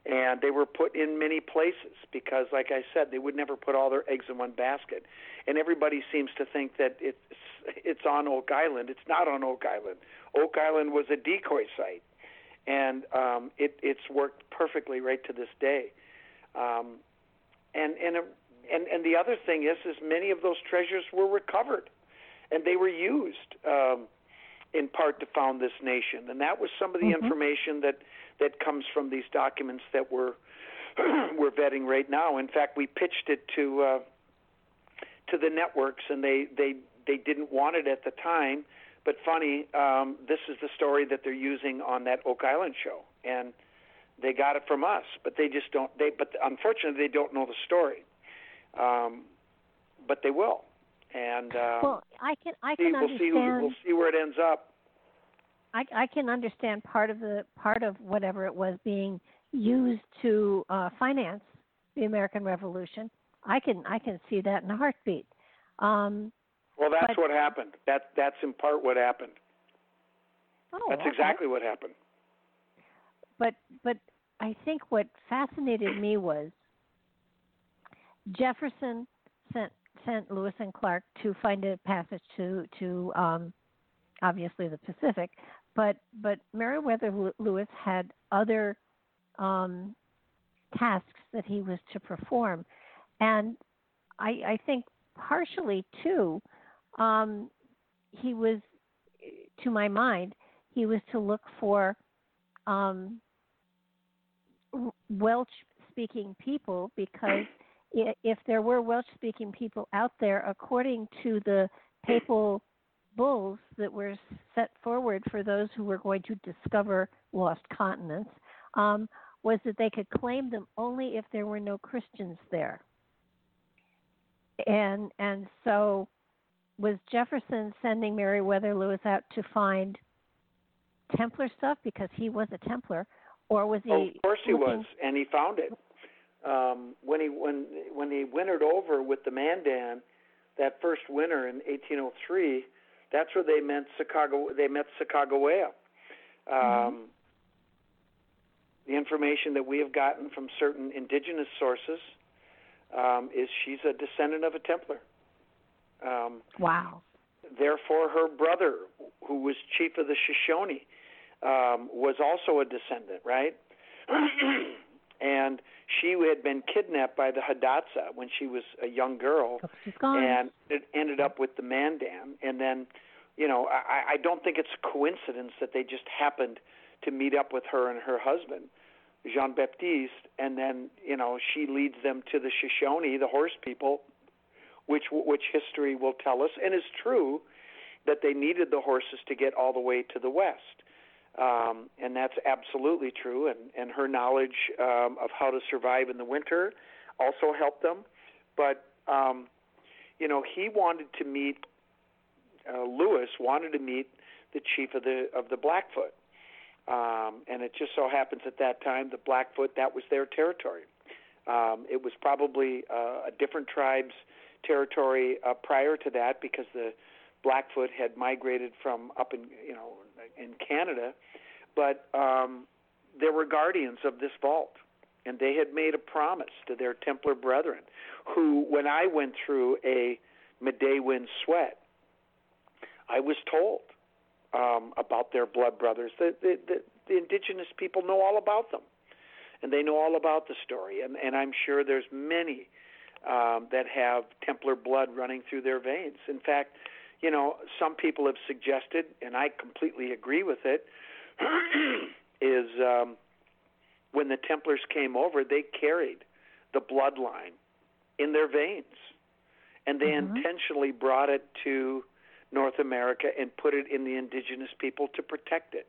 and they were put in many places because, like I said, they would never put all their eggs in one basket. And everybody seems to think that it's it's on Oak Island. It's not on Oak Island. Oak Island was a decoy site. And um, it, it's worked perfectly right to this day. Um, and and, a, and and the other thing is, is many of those treasures were recovered, and they were used. Um, in part to found this nation. And that was some of the mm-hmm. information that, that comes from these documents that we're, we're vetting right now. In fact, we pitched it to uh, to the networks, and they, they, they didn't want it at the time. But funny, um, this is the story that they're using on that Oak Island show, and they got it from us. But they just don't. They but unfortunately, they don't know the story. Um, but they will, and um, well, I can I can see, understand. We'll see, we'll see where it ends up. I, I can understand part of the part of whatever it was being used to uh, finance the American Revolution. I can I can see that in a heartbeat. Um, well, that's but, what happened. That that's in part what happened. Oh, that's okay. Exactly what happened. But but I think what fascinated me was Jefferson sent sent Lewis and Clark to find a passage to to um, obviously the Pacific, but but Meriwether Lewis had other Um, tasks that he was to perform. And I, I think partially, too, um, he was, to my mind, he was to look for um, Welsh-speaking people, because if there were Welsh-speaking people out there, according to the papal bulls that were set forward for those who were going to discover lost continents, Um, was that they could claim them only if there were no Christians there. And and so was Jefferson sending Meriwether Lewis out to find Templar stuff because he was a Templar, or was he? Oh, of course he looking... was, and he found it. Um, when he when when he wintered over with the Mandan, that first winter in eighteen oh three, that's where they met Chicago. They met Sacagawea. Um, mm-hmm. The information that we have gotten from certain indigenous sources um, is she's a descendant of a Templar. Um, wow. Therefore, her brother, who was chief of the Shoshone, um, was also a descendant, right? And she had been kidnapped by the Hidatsa when she was a young girl, and it ended up with the Mandan. And then, you know, I, I don't think it's a coincidence that they just happened to meet up with her and her husband, Jean-Baptiste, and then, you know, she leads them to the Shoshone, the horse people, which which history will tell us, and is true, that they needed the horses to get all the way to the west. Um, and that's absolutely true, and, and her knowledge um, of how to survive in the winter also helped them. But, um, you know, he wanted to meet, uh, Lewis wanted to meet the chief of the of the Blackfoot. Um, and it just so happens at that time, the Blackfoot, that was their territory. Um, it was probably uh, a different tribe's territory uh, prior to that, because the Blackfoot had migrated from up in, you know, in Canada. But um, they were guardians of this vault, and they had made a promise to their Templar brethren, who, when I went through a Medewin sweat, I was told Um, about their blood brothers. The, the, the, the indigenous people know all about them, and they know all about the story. And, and I'm sure there's many um, that have Templar blood running through their veins. In fact, you know, some people have suggested, and I completely agree with it, is um, when the Templars came over, they carried the bloodline in their veins, and they mm-hmm. intentionally brought it to North America and put it in the indigenous people to protect it.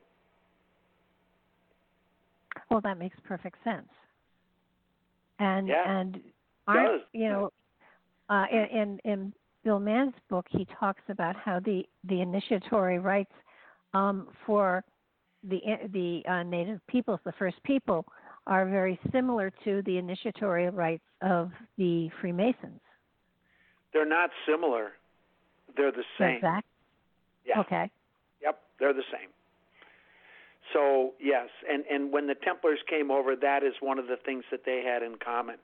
Well, that makes perfect sense. And yeah, and I, you know, uh, in in Bill Mann's book, he talks about how the, the initiatory rites um, for the the uh, native peoples, the first people, are very similar to the initiatory rites of the Freemasons. They're not similar. They're the same. Exactly. Yeah. Okay. Yep, they're the same. So, yes, and, and when the Templars came over, that is one of the things that they had in common.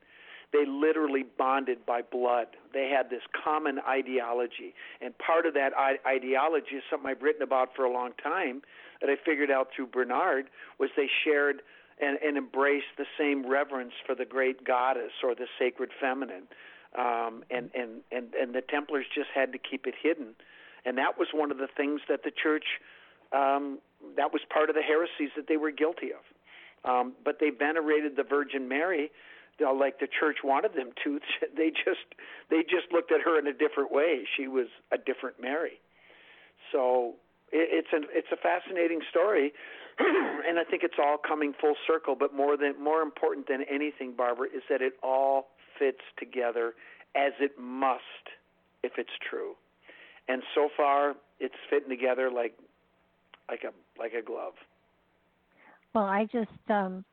They literally bonded by blood. They had this common ideology, and part of that ideology is something I've written about for a long time that I figured out through Bernard, was they shared and, and embraced the same reverence for the great goddess or the sacred feminine. Um, and, and, and, and the Templars just had to keep it hidden. And that was one of the things that the church um, that was part of the heresies that they were guilty of. Um, but they venerated the Virgin Mary like the church wanted them to. They just they just looked at her in a different way. She was a different Mary. So it, it's an it's a fascinating story, and I think it's all coming full circle. But more than more important than anything, Barbara, is that it all fits together as it must if it's true. And so far, it's fitting together like like a like a glove. Well, I just, um,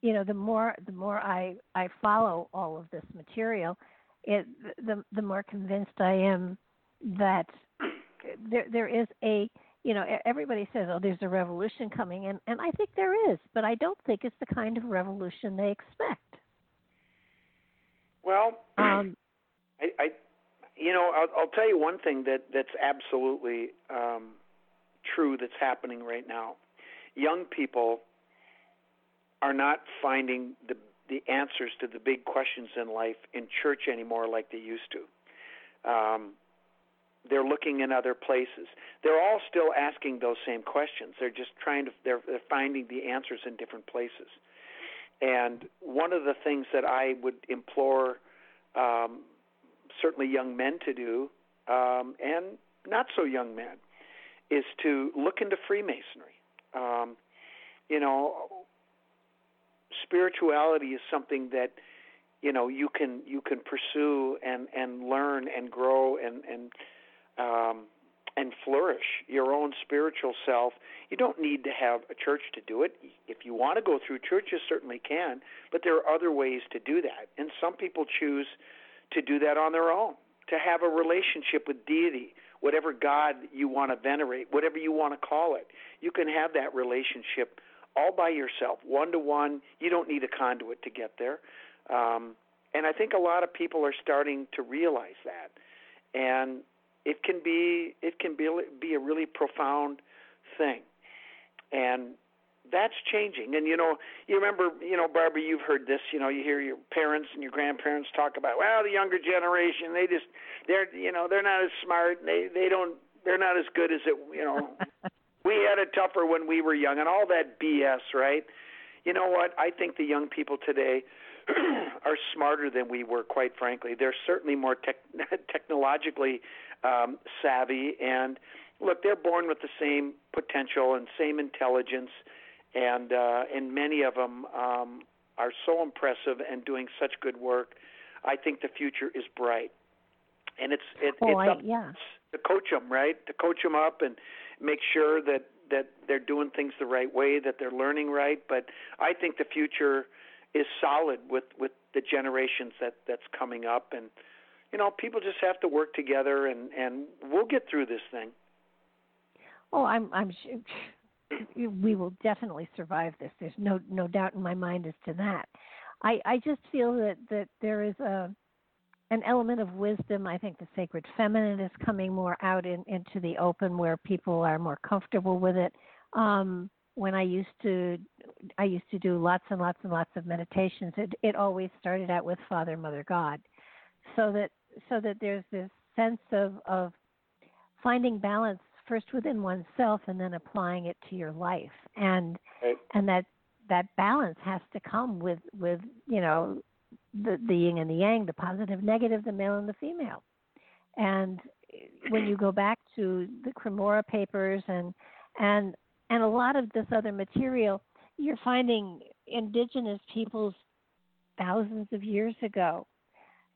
you know, the more the more I, I follow all of this material, it the the more convinced I am that there there is a, you know, everybody says, oh, there's a revolution coming, and, and I think there is, but I don't think it's the kind of revolution they expect. Well, um, I, I, you know, I'll, I'll tell you one thing that, that's absolutely um, true that's happening right now. Young people are not finding the the answers to the big questions in life in church anymore like they used to. Um, they're looking in other places. They're all still asking those same questions. They're just trying to they're, they're finding the answers in different places. And one of the things that I would implore um, certainly young men to do, um, and not so young men, is to look into Freemasonry. Um, you know, spirituality is something that, you know, you can you can pursue and, and learn and grow and and um, and flourish your own spiritual self. You don't need to have a church to do it. If you want to go through church, you certainly can, but there are other ways to do that. And some people choose to do that on their own, to have a relationship with deity, whatever God you want to venerate, whatever you want to call it. You can have that relationship all by yourself, one-to-one. You don't need a conduit to get there. Um, and I think a lot of people are starting to realize that. And it can be it can be, be a really profound thing. And that's changing. And, you know, you remember, you know, Barbara, you've heard this, you know, you hear your parents and your grandparents talk about, well, the younger generation, they just, they're, you know, they're not as smart. They, they don't, they're not as good as it, you know, we had it tougher when we were young and all that B S, right? You know what? I think the young people today are smarter than we were, quite frankly. They're certainly more tech, technologically um, savvy. And look, they're born with the same potential and same intelligence. And uh, and many of them um, are so impressive and doing such good work. I think the future is bright, and it's it, oh, it's up I, yeah. to coach them, right? To coach them up and make sure that, that they're doing things the right way, that they're learning right. But I think the future is solid with, with the generations that, that's coming up, and you know, people just have to work together, and, and we'll get through this thing. Oh, I'm I'm. We will definitely survive this. There's no no doubt in my mind as to that. I, I just feel that, that there is a an element of wisdom. I think the sacred feminine is coming more out in, into the open where people are more comfortable with it. Um, when I used to I used to do lots and lots and lots of meditations. It it always started out with Father, Mother, God, so that so that there's this sense of of finding balance. First within oneself, and then applying it to your life, and right. and that that balance has to come with, with you know the, the yin and the yang, the positive, negative, the male and the female. And when you go back to the Cremona papers and and and a lot of this other material, you're finding indigenous peoples thousands of years ago.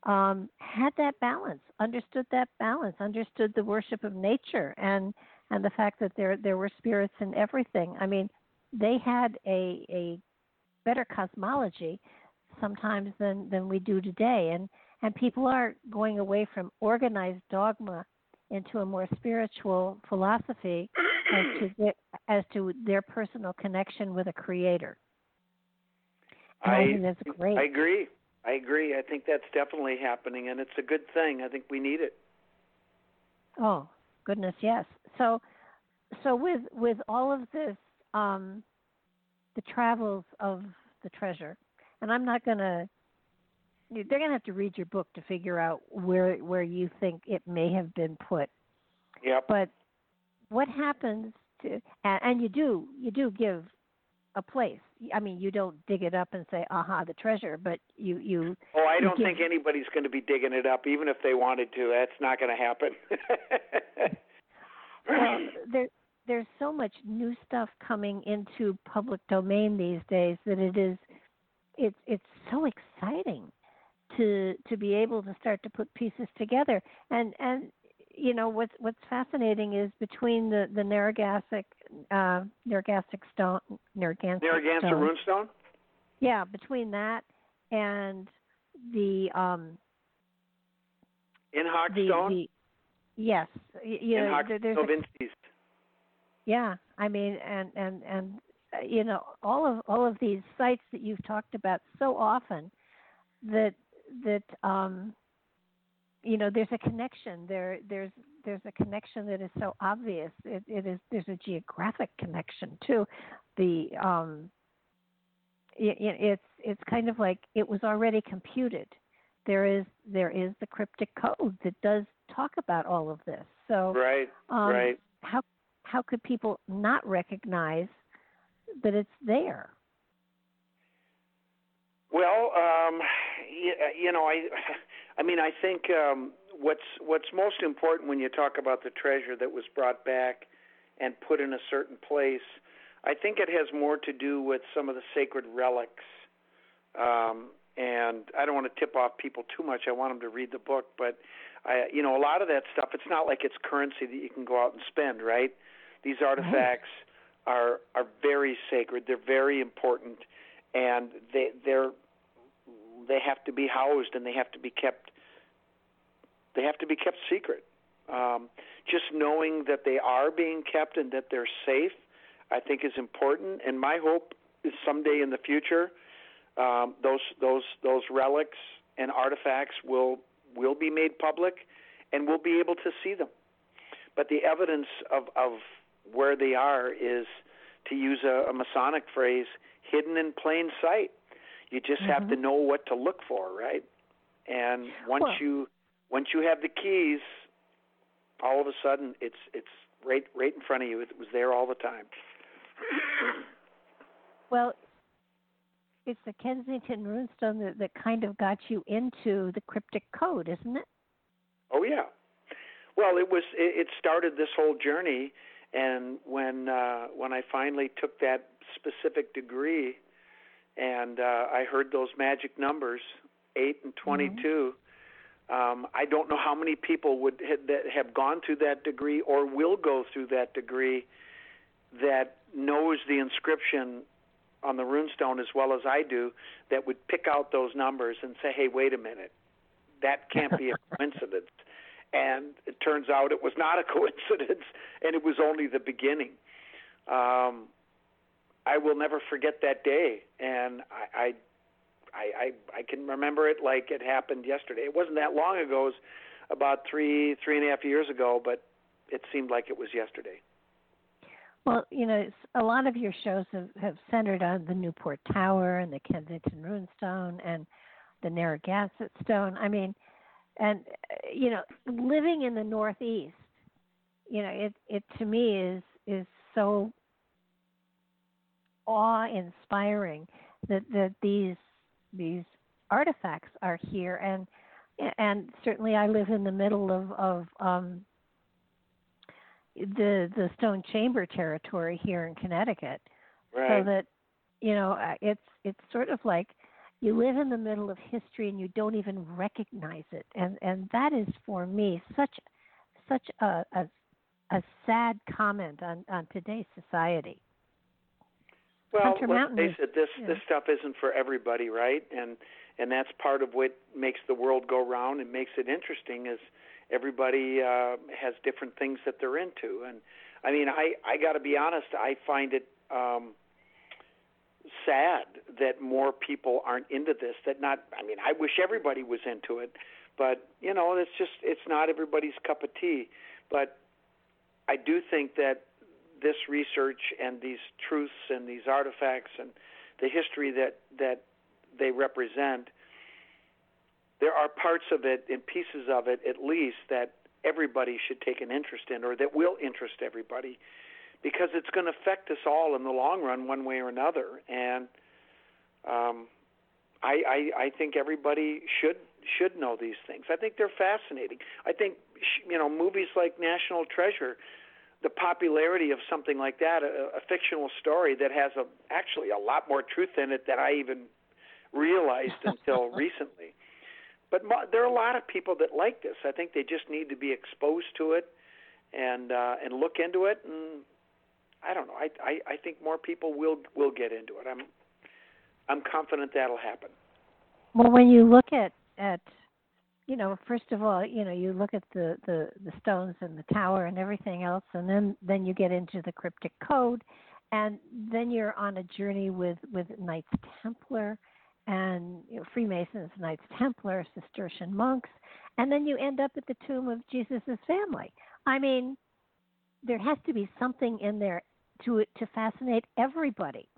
Um, had that balance, understood that balance, understood the worship of nature and, and the fact that there there were spirits in everything. I mean, they had a a better cosmology sometimes than, than we do today. And, and people are going away from organized dogma into a more spiritual philosophy as to their, as to their personal connection with a creator. And I, I think that's great. I agree. I agree. I think that's definitely happening, and it's a good thing. I think we need it. Oh, goodness, yes. So so with with all of this, um, the travels of the treasure, and I'm not going to – they're going to have to read your book to figure out where where you think it may have been put. Yep. But what happens to, and, and you do, you do give a place. I mean, you don't dig it up and say, aha, the treasure, but you, you. Oh, I don't think anybody's going to be digging it up, even if they wanted to. That's not going to happen. Well, there, there's so much new stuff coming into public domain these days that it is, it's, it's so exciting to, to be able to start to put pieces together. And, and, you know, what's, what's fascinating is between the, the Narragansett, uh, Narragansett Stone, Narragansett, Narragansett Rune Stone? Yeah, between that and the, um, Inhoc the, Stone? The, yes. You know, Inhoc there, Novinsky's. Yeah, I mean, and, and, and, uh, you know, all of, all of these sites that you've talked about so often that, that, um, you know, there's a connection there. There's there's a connection that is so obvious. It, it is there's a geographic connection too. The um, it, it's it's kind of like it was already computed. There is there is the cryptic code that does talk about all of this. So right, um, right. How how could people not recognize that it's there? Well, um, you, you know, I. I mean, I think um, what's what's most important when you talk about the treasure that was brought back and put in a certain place, I think it has more to do with some of the sacred relics. Um, and I don't want to tip off people too much. I want them to read the book. But, I, you know, a lot of that stuff, it's not like it's currency that you can go out and spend, right? These artifacts mm-hmm. are are very sacred. They're very important. And they, they're... they have to be housed and they have to be kept. They have to be kept secret. Um, just knowing that they are being kept and that they're safe, I think, is important. And my hope is someday in the future, um, those those those relics and artifacts will will be made public, and we'll be able to see them. But the evidence of of where they are is, to use a, a Masonic phrase, hidden in plain sight. You just have mm-hmm. to know what to look for, right? And once well, you once you have the keys, all of a sudden it's it's right right in front of you. It was there all the time. Well, it's the Kensington Runestone that, that kind of got you into the cryptic code, isn't it? Oh yeah. Well, it was it, it started this whole journey, and when uh, when I finally took that specific degree. And uh, I heard those magic numbers, eight and twenty-two. Mm-hmm. Um, I don't know how many people would have, that have gone through that degree or will go through that degree that knows the inscription on the runestone as well as I do that would pick out those numbers and say, hey, wait a minute, that can't be a coincidence. And it turns out it was not a coincidence, and it was only the beginning. Um I will never forget that day, and I, I, I, I can remember it like it happened yesterday. It wasn't that long ago; it was about three, three and a half years ago, but it seemed like it was yesterday. Well, you know, a lot of your shows have, have centered on the Newport Tower and the Kensington Runestone and the Narragansett Stone. I mean, and you know, living in the Northeast, you know, it, it to me is is so awe-inspiring that, that these these artifacts are here, and and certainly I live in the middle of of um, the the Stone Chamber territory here in Connecticut, right. So that you know it's it's sort of like you live in the middle of history and you don't even recognize it, and and that is for me such such a a, a sad comment on, on today's society. Well, let's face it, this, yeah. this stuff isn't for everybody, right? And and that's part of what makes the world go round and makes it interesting is everybody uh, has different things that they're into. And, I mean, I, I got to be honest, I find it um, sad that more people aren't into this. That not. I mean, I wish everybody was into it, but, you know, it's just it's not everybody's cup of tea. But I do think that this research and these truths and these artifacts and the history that, that they represent, there are parts of it and pieces of it, at least, that everybody should take an interest in or that will interest everybody because it's going to affect us all in the long run one way or another. And um, I, I, I think everybody should should know these things. I think they're fascinating. I think, you know, movies like National Treasure, the popularity of something like that, a, a fictional story that has a, actually a lot more truth in it than I even realized until recently. But there are a lot of people that like this. I think they just need to be exposed to it and uh, and look into it. And I don't know. I, I, I think more people will will get into it. I'm I'm confident that'll happen. Well, when you look at, at you know, first of all, you know, you look at the, the, the stones and the tower and everything else, and then, then you get into the cryptic code, and then you're on a journey with, with Knights Templar, and you know, Freemasons, Knights Templar, Cistercian monks, and then you end up at the tomb of Jesus' family. I mean, there has to be something in there to to fascinate everybody.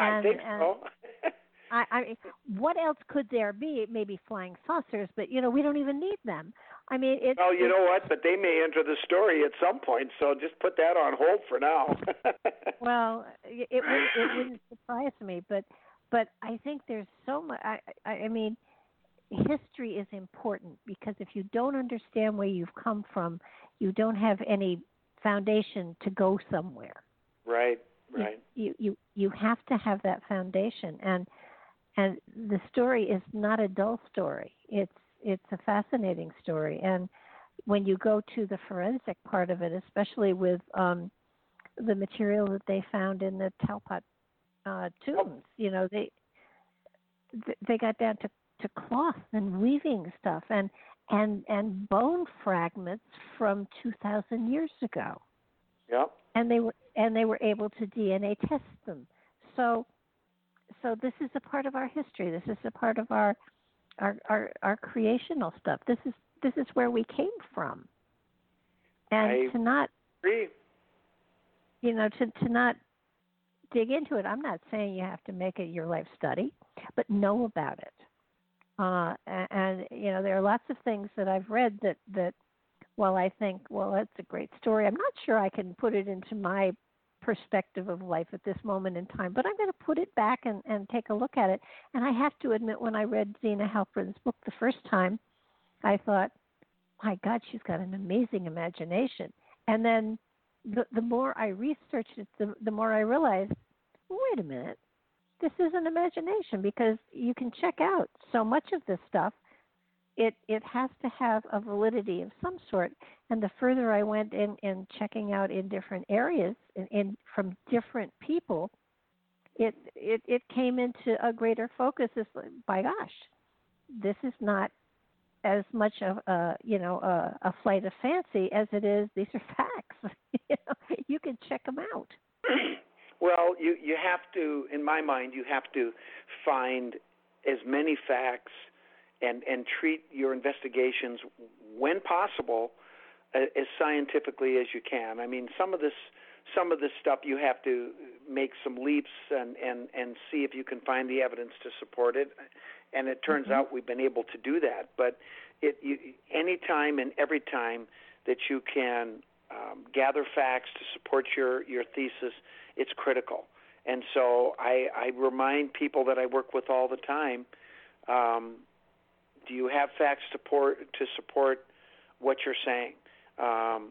I and, think and so. I, I mean, what else could there be? Maybe flying saucers, but you know, we don't even need them. I mean, it's... Well, you it's, know what? But they may enter the story at some point, so just put that on hold for now. Well, it, it, it wouldn't surprise me, but. But I think there's so much, I, I, I mean, history is important because if you don't understand where you've come from, you don't have any foundation to go somewhere. Right, right. You you, you have to have that foundation. And and the story is not a dull story. It's, it's a fascinating story. And when you go to the forensic part of it, especially with um, the material that they found in the Talpiot Uh, tombs, you know, they they got down to, to cloth and weaving stuff and and and bone fragments from two thousand years ago. Yep. And they were and they were able to D N A test them. So so this is a part of our history. This is a part of our our our, our creational stuff. This is this is where we came from. And I to not agree. You know, to, to not dig into it. I'm not saying you have to make it your life study, but know about it. Uh, and, and, you know, there are lots of things that I've read that, that while I think, well, that's a great story, I'm not sure I can put it into my perspective of life at this moment in time, but I'm going to put it back and, and take a look at it. And I have to admit, when I read Zena Halpern's book the first time, I thought, my God, she's got an amazing imagination. And then The, the more I researched it, the, the more I realized, well, wait a minute, this isn't imagination because you can check out so much of this stuff. It it has to have a validity of some sort. And the further I went in, in checking out in different areas in, in from different people, it, it it came into a greater focus. It's like, by gosh, this is not as much of a, you know, a, a flight of fancy as it is, these are facts. You know, you can check them out. Well, you, you have to, in my mind, you have to find as many facts and, and treat your investigations, when possible, uh, as scientifically as you can. I mean, some of this some of this stuff you have to make some leaps and, and, and see if you can find the evidence to support it. And it turns mm-hmm. out we've been able to do that. But it, you, any time and every time that you can um, gather facts to support your, your thesis, it's critical. And so I, I remind people that I work with all the time, um, do you have facts to support, to support what you're saying? Um,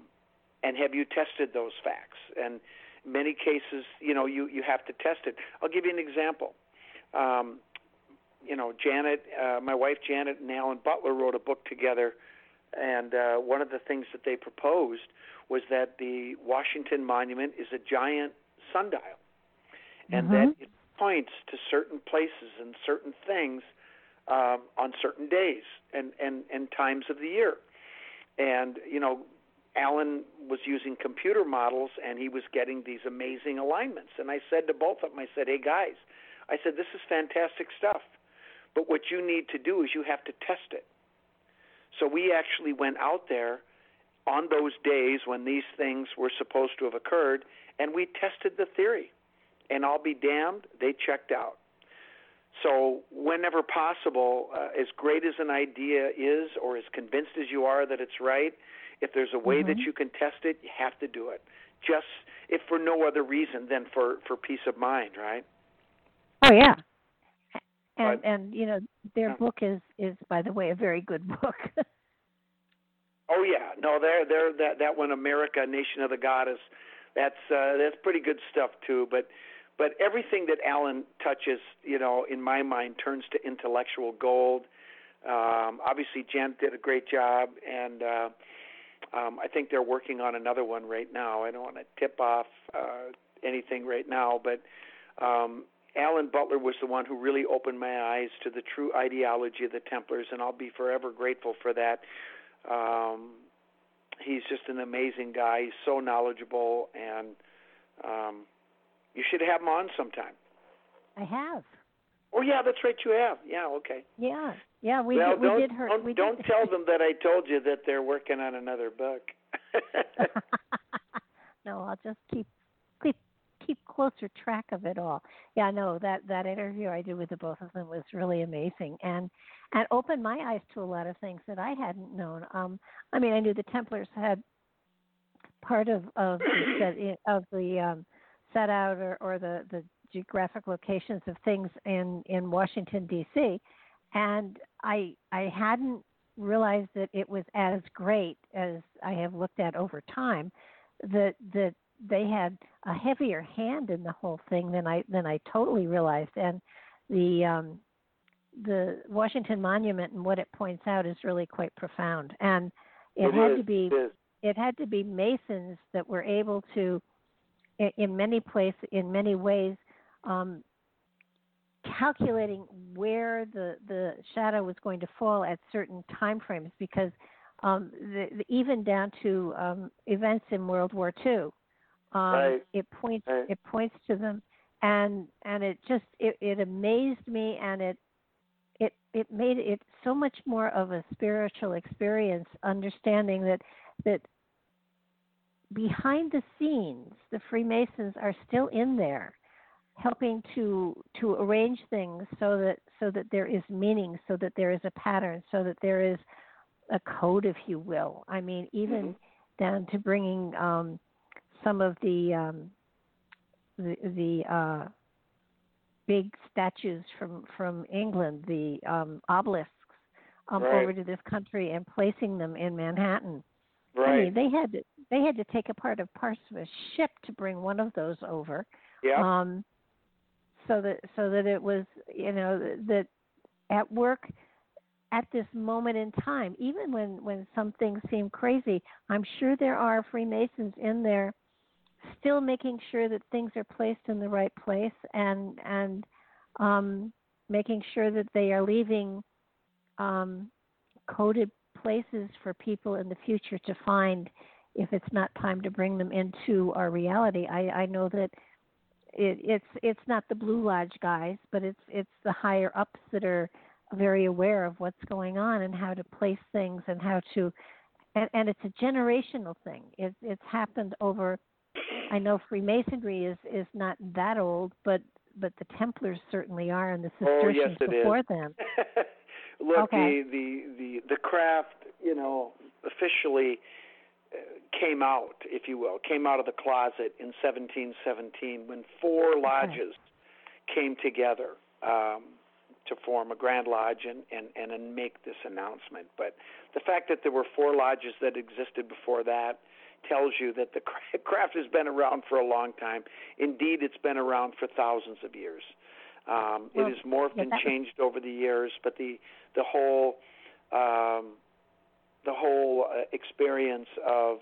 and have you tested those facts? And in many cases, you know, you, you have to test it. I'll give you an example. Um You know, Janet, uh, my wife Janet and Alan Butler wrote a book together, and uh, one of the things that they proposed was that the Washington Monument is a giant sundial, and mm-hmm. that it points to certain places and certain things um, on certain days and, and, and times of the year. And, you know, Alan was using computer models, and he was getting these amazing alignments. And I said to both of them, I said, hey, guys, I said, this is fantastic stuff. But what you need to do is you have to test it. So we actually went out there on those days when these things were supposed to have occurred, and we tested the theory. And I'll be damned, they checked out. So whenever possible, uh, as great as an idea is or as convinced as you are that it's right, if there's a way mm-hmm. that you can test it, you have to do it. just if for no other reason than for, for peace of mind, right? Oh, yeah. And, but, and you know, their yeah. book is, is, by the way, a very good book. Oh, yeah. No, they're, they're, that, that one, America, Nation of the Goddess, that's uh, that's pretty good stuff, too. But but everything that Alan touches, you know, in my mind, turns to intellectual gold. Um, obviously, Janet did a great job, and uh, um, I think they're working on another one right now. I don't want to tip off uh, anything right now, but um, Alan Butler was the one who really opened my eyes to the true ideology of the Templars, and I'll be forever grateful for that. Um, he's just an amazing guy. He's so knowledgeable, and um, you should have him on sometime. I have. Oh, yeah, that's right, you have. Yeah, okay. Yeah, yeah, we, well, did, we did her. Don't, we did. Don't tell them that I told you that they're working on another book. No, I'll just keep, keep keep closer track of it all. Yeah, no, that, that interview I did with the both of them was really amazing and, and opened my eyes to a lot of things that I hadn't known. Um, I mean, I knew the Templars had part of, of the, of the um, set out or, or the, the geographic locations of things in, in Washington, D C, and I I hadn't realized that it was as great as I have looked at over time, that that they had a heavier hand in the whole thing than I than I totally realized. And the um, the Washington Monument and what it points out is really quite profound. And it, it had is, to be it, it had to be Masons that were able to, in many places, in many ways, Um, calculating where the, the shadow was going to fall at certain time frames, because um, the, the, even down to um, events in World War Two, um, right. it points right. it points to them, and and it just it, it amazed me, and it it it made it so much more of a spiritual experience, understanding that that behind the scenes the Freemasons are still in there, helping to to arrange things so that so that there is meaning, so that there is a pattern, so that there is a code, if you will. I mean, even mm-hmm. down to bringing um, some of the um, the, the uh, big statues from, from England, the um, obelisks, um, right. over to this country and placing them in Manhattan. Right. I mean, they had to, they had to take apart a part of a ship to bring one of those over. Yeah. Um, So that so that it was, you know, that at work at this moment in time, even when, when some things seem crazy, I'm sure there are Freemasons in there still making sure that things are placed in the right place, and and um, making sure that they are leaving um, coded places for people in the future to find if it's not time to bring them into our reality. I, I know that It, it's it's not the Blue Lodge guys, but it's it's the higher ups that are very aware of what's going on and how to place things and how to, and, and it's a generational thing. It, it's happened over. I know Freemasonry is, is not that old, but but the Templars certainly are, and the Cistercians oh, yes, before is. them. Look, okay. the, the, the, the craft, you know, officially came out, if you will, came out of the closet in seventeen seventeen when four lodges came together um, to form a Grand Lodge and, and, and make this announcement. But the fact that there were four lodges that existed before that tells you that the craft has been around for a long time. Indeed, it's been around for thousands of years. Um, well, it has morphed yeah, and changed was... over the years, but the, the whole... Um, the whole uh, experience of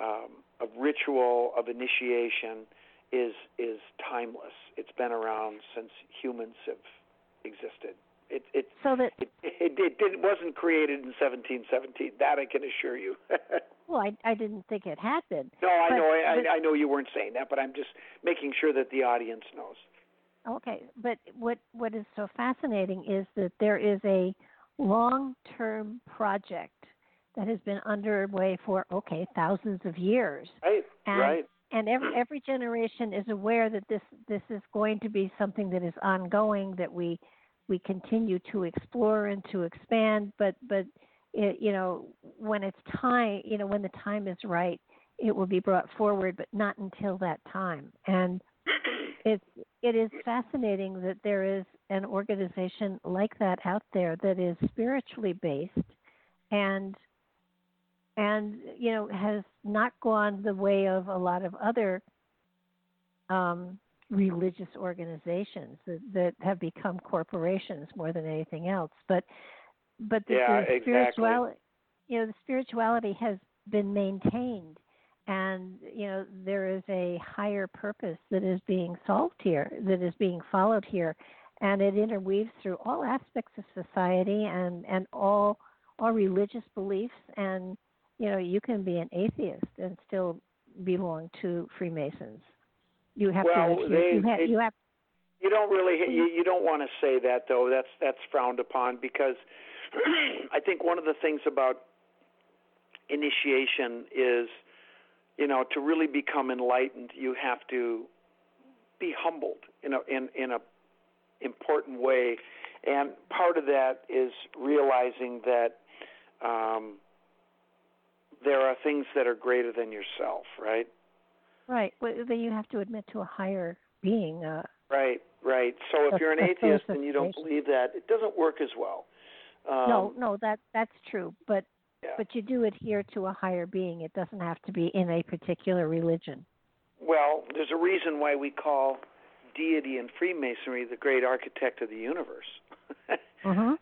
um, of ritual, of initiation, is is timeless. It's been around since humans have existed. It it so that, it, it, it, it wasn't created in seventeen seventeen. That I can assure you. Well, I, I didn't think it had been. No, I but, know I, but, I know you weren't saying that, but I'm just making sure that the audience knows. Okay, but what what is so fascinating is that there is a long-term project that has been underway for, okay, thousands of years. Right, and, right. And every, every generation is aware that this, this is going to be something that is ongoing, that we we continue to explore and to expand. But, but it, you know, when it's time, you know, when the time is right, it will be brought forward, but not until that time. And it it is fascinating that there is an organization like that out there that is spiritually based and and you know has not gone the way of a lot of other um, religious organizations that, that have become corporations more than anything else. But but the, yeah, the spirituality, exactly. you know, the spirituality has been maintained. And, you know, there is a higher purpose that is being solved here, that is being followed here. And it interweaves through all aspects of society and, and all all religious beliefs. And, you know, you can be an atheist and still belong to Freemasons. You have well, to... They, you, have, they, you, have, you don't really... You, you don't want to say that, though. That's, that's frowned upon because I think one of the things about initiation is... You know, to really become enlightened, you have to be humbled in a in, in a important way, and part of that is realizing that um, there are things that are greater than yourself, right? Right. Well, then you have to admit to a higher being. Uh, right. Right. So if a, you're an atheist and you don't believe that, it doesn't work as well. Um, no. No. That that's true, but. Yeah. But you do adhere to a higher being. It doesn't have to be in a particular religion. Well, there's a reason why we call deity in Freemasonry the great architect of the universe. Uh-huh.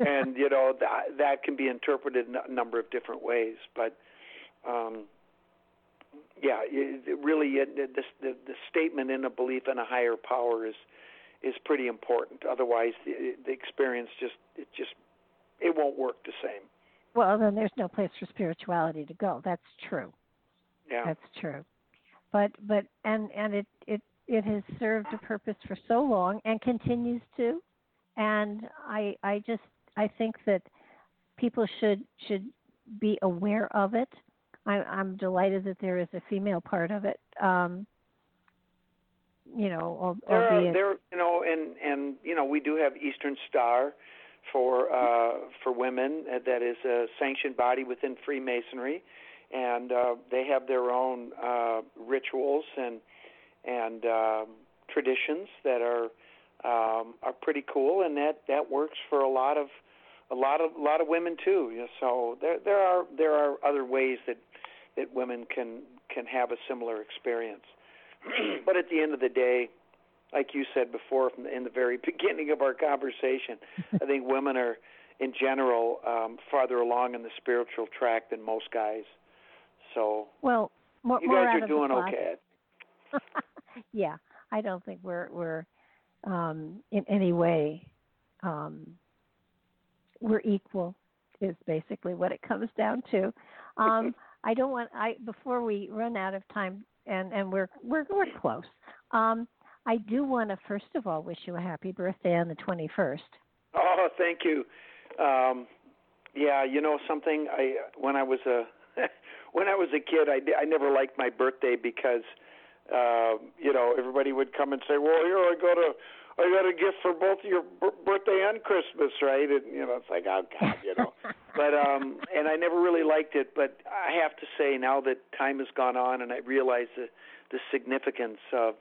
And, you know, that, that can be interpreted in a number of different ways. But, um, yeah, it, really, it, this, the, the statement in a belief in a higher power is is pretty important. Otherwise, the, the experience just it just it won't work the same. Well, then there's no place for spirituality to go. That's true. Yeah. That's true. But but and, and it, it, it has served a purpose for so long and continues to. And I I just I think that people should should be aware of it. I, I'm delighted that there is a female part of it. Um, you know, there, albeit, there you know, and, and you know, we do have Eastern Star. For uh, for women, uh, that is a sanctioned body within Freemasonry, and uh, they have their own uh, rituals and and um, traditions that are um, are pretty cool, and that, that works for a lot of a lot of a lot of women too. You know, so there there are there are other ways that, that women can can have a similar experience, but at the end of the day. Like you said before, from the, in the very beginning of our conversation, I think women are, in general, um, farther along in the spiritual track than most guys. So well, more, you guys more are doing okay. Yeah, I don't think we're we're um, in any way um, we're equal. Is basically what it comes down to. Um, I don't want I before we run out of time, and, and we're we're we're close. Um, I do want to, first of all, wish you a happy birthday on the twenty-first. Oh, thank you. Um, yeah, you know something? I when I was a when I was a kid, I, I never liked my birthday because uh, you know everybody would come and say, "Well, here I got a I got a gift for both your b- birthday and Christmas, right?" And you know, it's like, oh God, you know. but um, and I never really liked it. But I have to say, now that time has gone on, and I realize the, the significance of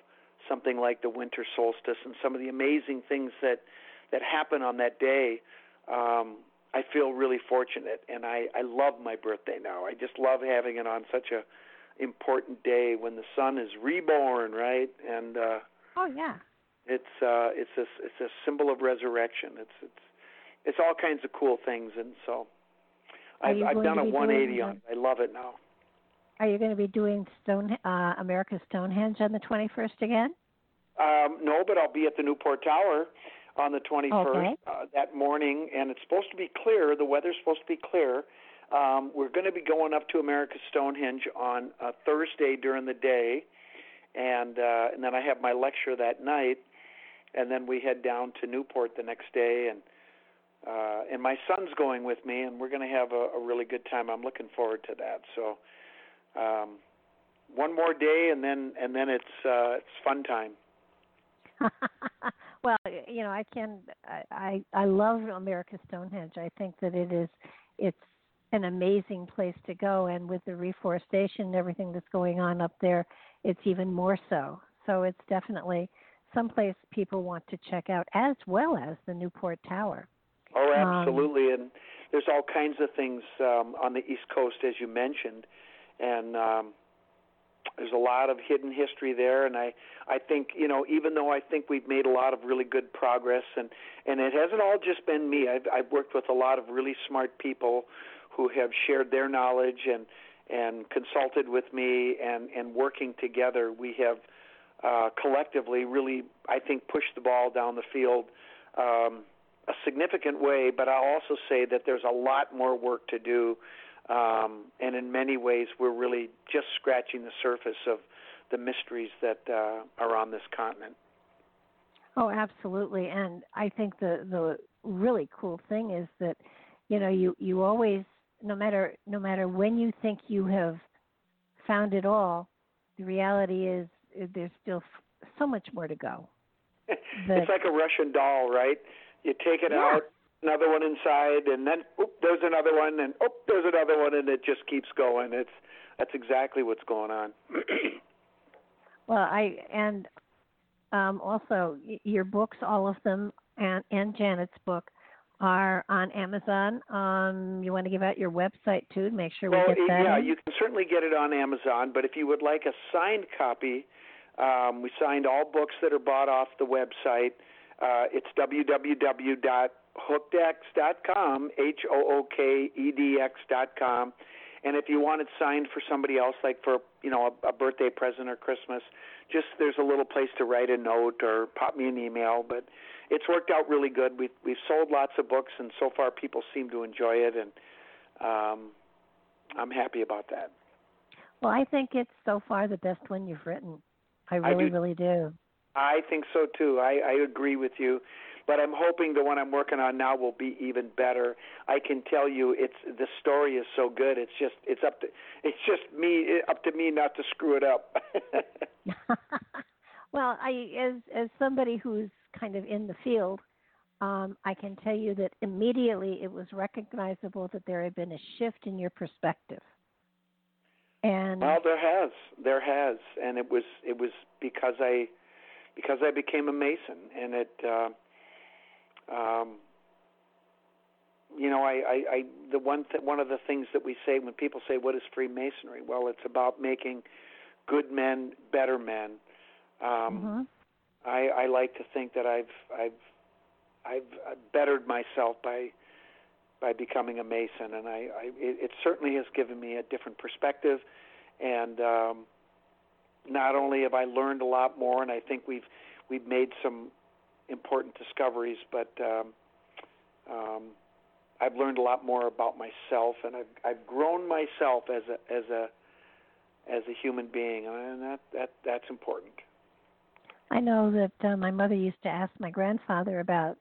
something like the winter solstice and some of the amazing things that, that happen on that day, um, I feel really fortunate, and I, I love my birthday now. I just love having it on such a important day when the sun is reborn, right? And uh, oh yeah, it's uh, it's a it's a symbol of resurrection. It's it's it's all kinds of cool things, and so I've, I've done a one eighty on it. I love it now. Are you going to be doing Stone uh, America's Stonehenge on the twenty-first again? Um, no, but I'll be at the Newport Tower on the twenty-first okay. uh, that morning, and it's supposed to be clear. The weather's supposed to be clear. Um, we're going to be going up to America's Stonehenge on a Thursday during the day, and uh, and then I have my lecture that night, and then we head down to Newport the next day, and uh, and my son's going with me, and we're going to have a, a really good time. I'm looking forward to that. So. Um, one more day, and then and then it's uh, it's fun time. Well, you know, I can I, I I love America's Stonehenge. I think that it is it's an amazing place to go. And with the reforestation and everything that's going on up there, it's even more so. So it's definitely someplace people want to check out, as well as the Newport Tower. Oh, absolutely. Um, and there's all kinds of things um, on the East Coast, as you mentioned. And um, there's a lot of hidden history there. And I, I think, you know, even though I think we've made a lot of really good progress, and, and it hasn't all just been me. I've, I've worked with a lot of really smart people who have shared their knowledge and, and consulted with me, and, and working together, we have uh, collectively really, I think, pushed the ball down the field um, a significant way. But I'll also say that there's a lot more work to do, um, and in many ways we're really just scratching the surface of the mysteries that uh, are on this continent. Oh, absolutely. And I think the, the really cool thing is that, you know, you, you always, no matter no matter when you think you have found it all, the reality is there's still f- so much more to go. But it's like a Russian doll, right? You take it yeah. out, another one inside, and then oop, there's another one, and oop, there's another one, and it just keeps going. It's that's exactly what's going on. Well, I and um, also your books, all of them, and, and Janet's book, are on Amazon. Um, you want to give out your website, too, to make sure we well, get that? Yeah, in? You can certainly get it on Amazon, but if you would like a signed copy, um, we signed all books that are bought off the website. Uh, it's w w w dot hooked x dot com, H O O K E D X dot com. And if you want it signed for somebody else, like for, you know, a, a birthday present or Christmas, just there's a little place to write a note or pop me an email. But it's worked out really good. We've, we've sold lots of books, and so far people seem to enjoy it, and um, I'm happy about that. Well, I think it's so far the best one you've written. I really, I do. really do. I think so, too. I, I agree with you. But I'm hoping the one I'm working on now will be even better. I can tell you, it's the story is so good. It's just it's up to it's just me up to me not to screw it up. Well, I as as somebody who's kind of in the field, um, I can tell you that immediately it was recognizable that there had been a shift in your perspective. And well, there has, there has, and it was it was because I because I became a Mason, and it. Uh, Um, you know, I, I, I the one th- one of the things that we say when people say, "What is Freemasonry?" Well, it's about making good men better men. Um, mm-hmm. I, I like to think that I've I've I've bettered myself by by becoming a Mason, and I, I it, it certainly has given me a different perspective. And um, not only have I learned a lot more, and I think we've we've made some important discoveries, but um, um, I've learned a lot more about myself, and I've, I've grown myself as a as a as a human being, and that, that that's important. I know that uh, my mother used to ask my grandfather about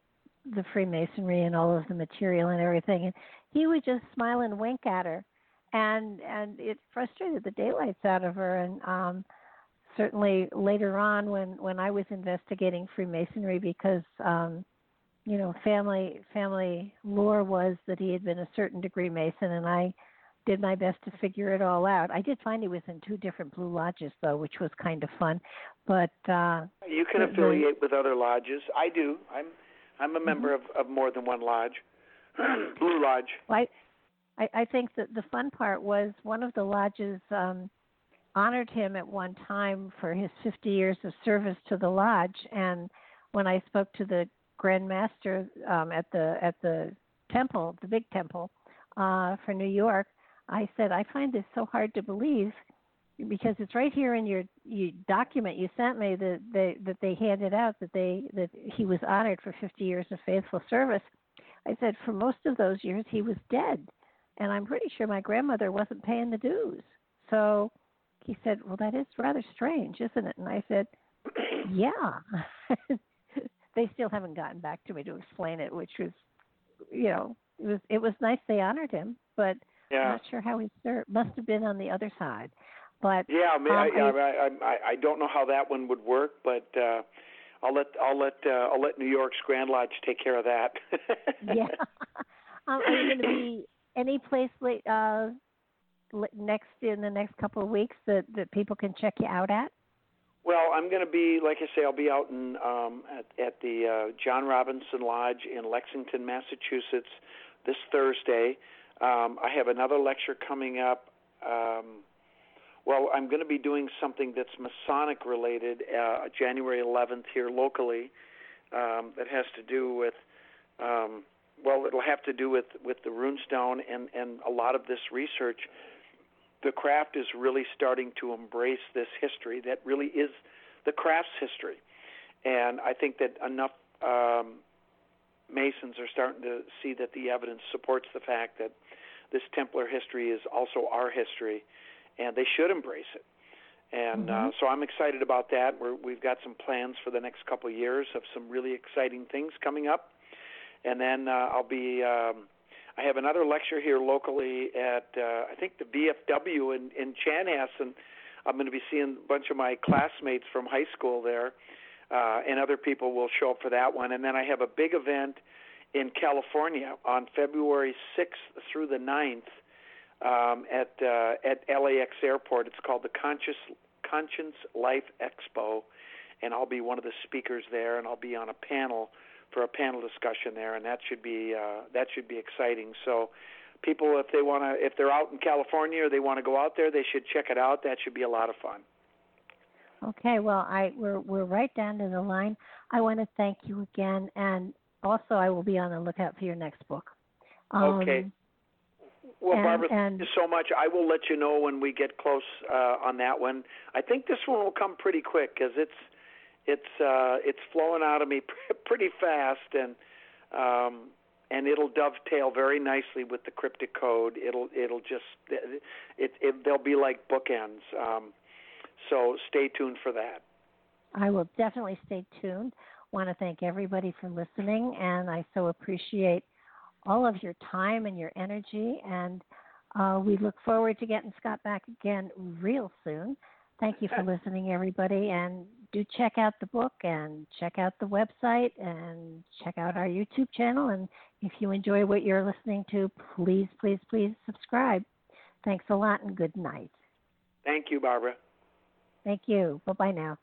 the Freemasonry and all of the material and everything, and he would just smile and wink at her, and and it frustrated the daylights out of her, and. Um, Certainly later on when, when I was investigating Freemasonry, because, um, you know, family family lore was that he had been a certain degree Mason, and I did my best to figure it all out. I did find he was in two different Blue Lodges, though, which was kind of fun. But uh, you can the, affiliate with other lodges. I do. I'm I'm a member mm-hmm. of, of more than one lodge, Blue Lodge. Well, I, I, I think that the fun part was one of the lodges um, – honored him at one time for his fifty years of service to the lodge. And when I spoke to the Grand Master um, at the at the temple, the big temple uh, for New York, I said, I find this so hard to believe because it's right here in your, your document you sent me that they, that they handed out that they that he was honored for fifty years of faithful service. I said, for most of those years he was dead, and I'm pretty sure my grandmother wasn't paying the dues. So he said, well, that is rather strange, isn't it? And I said, yeah. They still haven't gotten back to me to explain it, which was, you know, it was it was nice they honored him, but yeah. I'm not sure how he served. Must have been on the other side. But yeah, I, mean, um, I, yeah, I, I, I don't know how that one would work, but uh, I'll let I'll let uh, I'll let New York's Grand Lodge take care of that. Yeah, um, are you going to be any place uh, next in the next couple of weeks that, that people can check you out at? Well, I'm going to be, like I say, I'll be out in um, at, at the uh, John Robinson Lodge in Lexington, Massachusetts, this Thursday. Um, I have another lecture coming up. Um, well, I'm going to be doing something that's Masonic related, uh, January eleventh here locally. Um, that has to do with, um, well, it'll have to do with, with the runestone and, and a lot of this research. The craft is really starting to embrace this history that really is the craft's history. And I think that enough um, Masons are starting to see that the evidence supports the fact that this Templar history is also our history, and they should embrace it. And mm-hmm. uh, so I'm excited about that. We're, we've got some plans for the next couple of years of some really exciting things coming up. And then uh, I'll be... Um, I have another lecture here locally at, uh, I think, the B F W in, in Chanhassen. I'm going to be seeing a bunch of my classmates from high school there, uh, and other people will show up for that one. And then I have a big event in California on February sixth through the ninth um, at uh, at L A X Airport. It's called the Conscious Conscience Life Expo, and I'll be one of the speakers there, and I'll be on a panel for a panel discussion there, and that should be uh, that should be exciting. So people, if they want to, if they're out in California or they want to go out there, they should check it out. That should be a lot of fun. Okay, well, I we're we're right down to the line. I want to thank you again, and also I will be on the lookout for your next book. Um, okay. Well, and, Barbara, and, thank you so much. I will let you know when we get close uh, on that one. I think this one will come pretty quick because it's. It's uh, it's flowing out of me pretty fast, and um, and it'll dovetail very nicely with the cryptic code. It'll it'll just it, it, it they'll be like bookends. Um, so stay tuned for that. I will definitely stay tuned. Want to thank everybody for listening, and I so appreciate all of your time and your energy. And uh, we look forward to getting Scott back again real soon. Thank you for listening, everybody, and do check out the book and check out the website and check out our YouTube channel. And if you enjoy what you're listening to, please, please, please subscribe. Thanks a lot and good night. Thank you, Barbara. Thank you. Bye-bye now.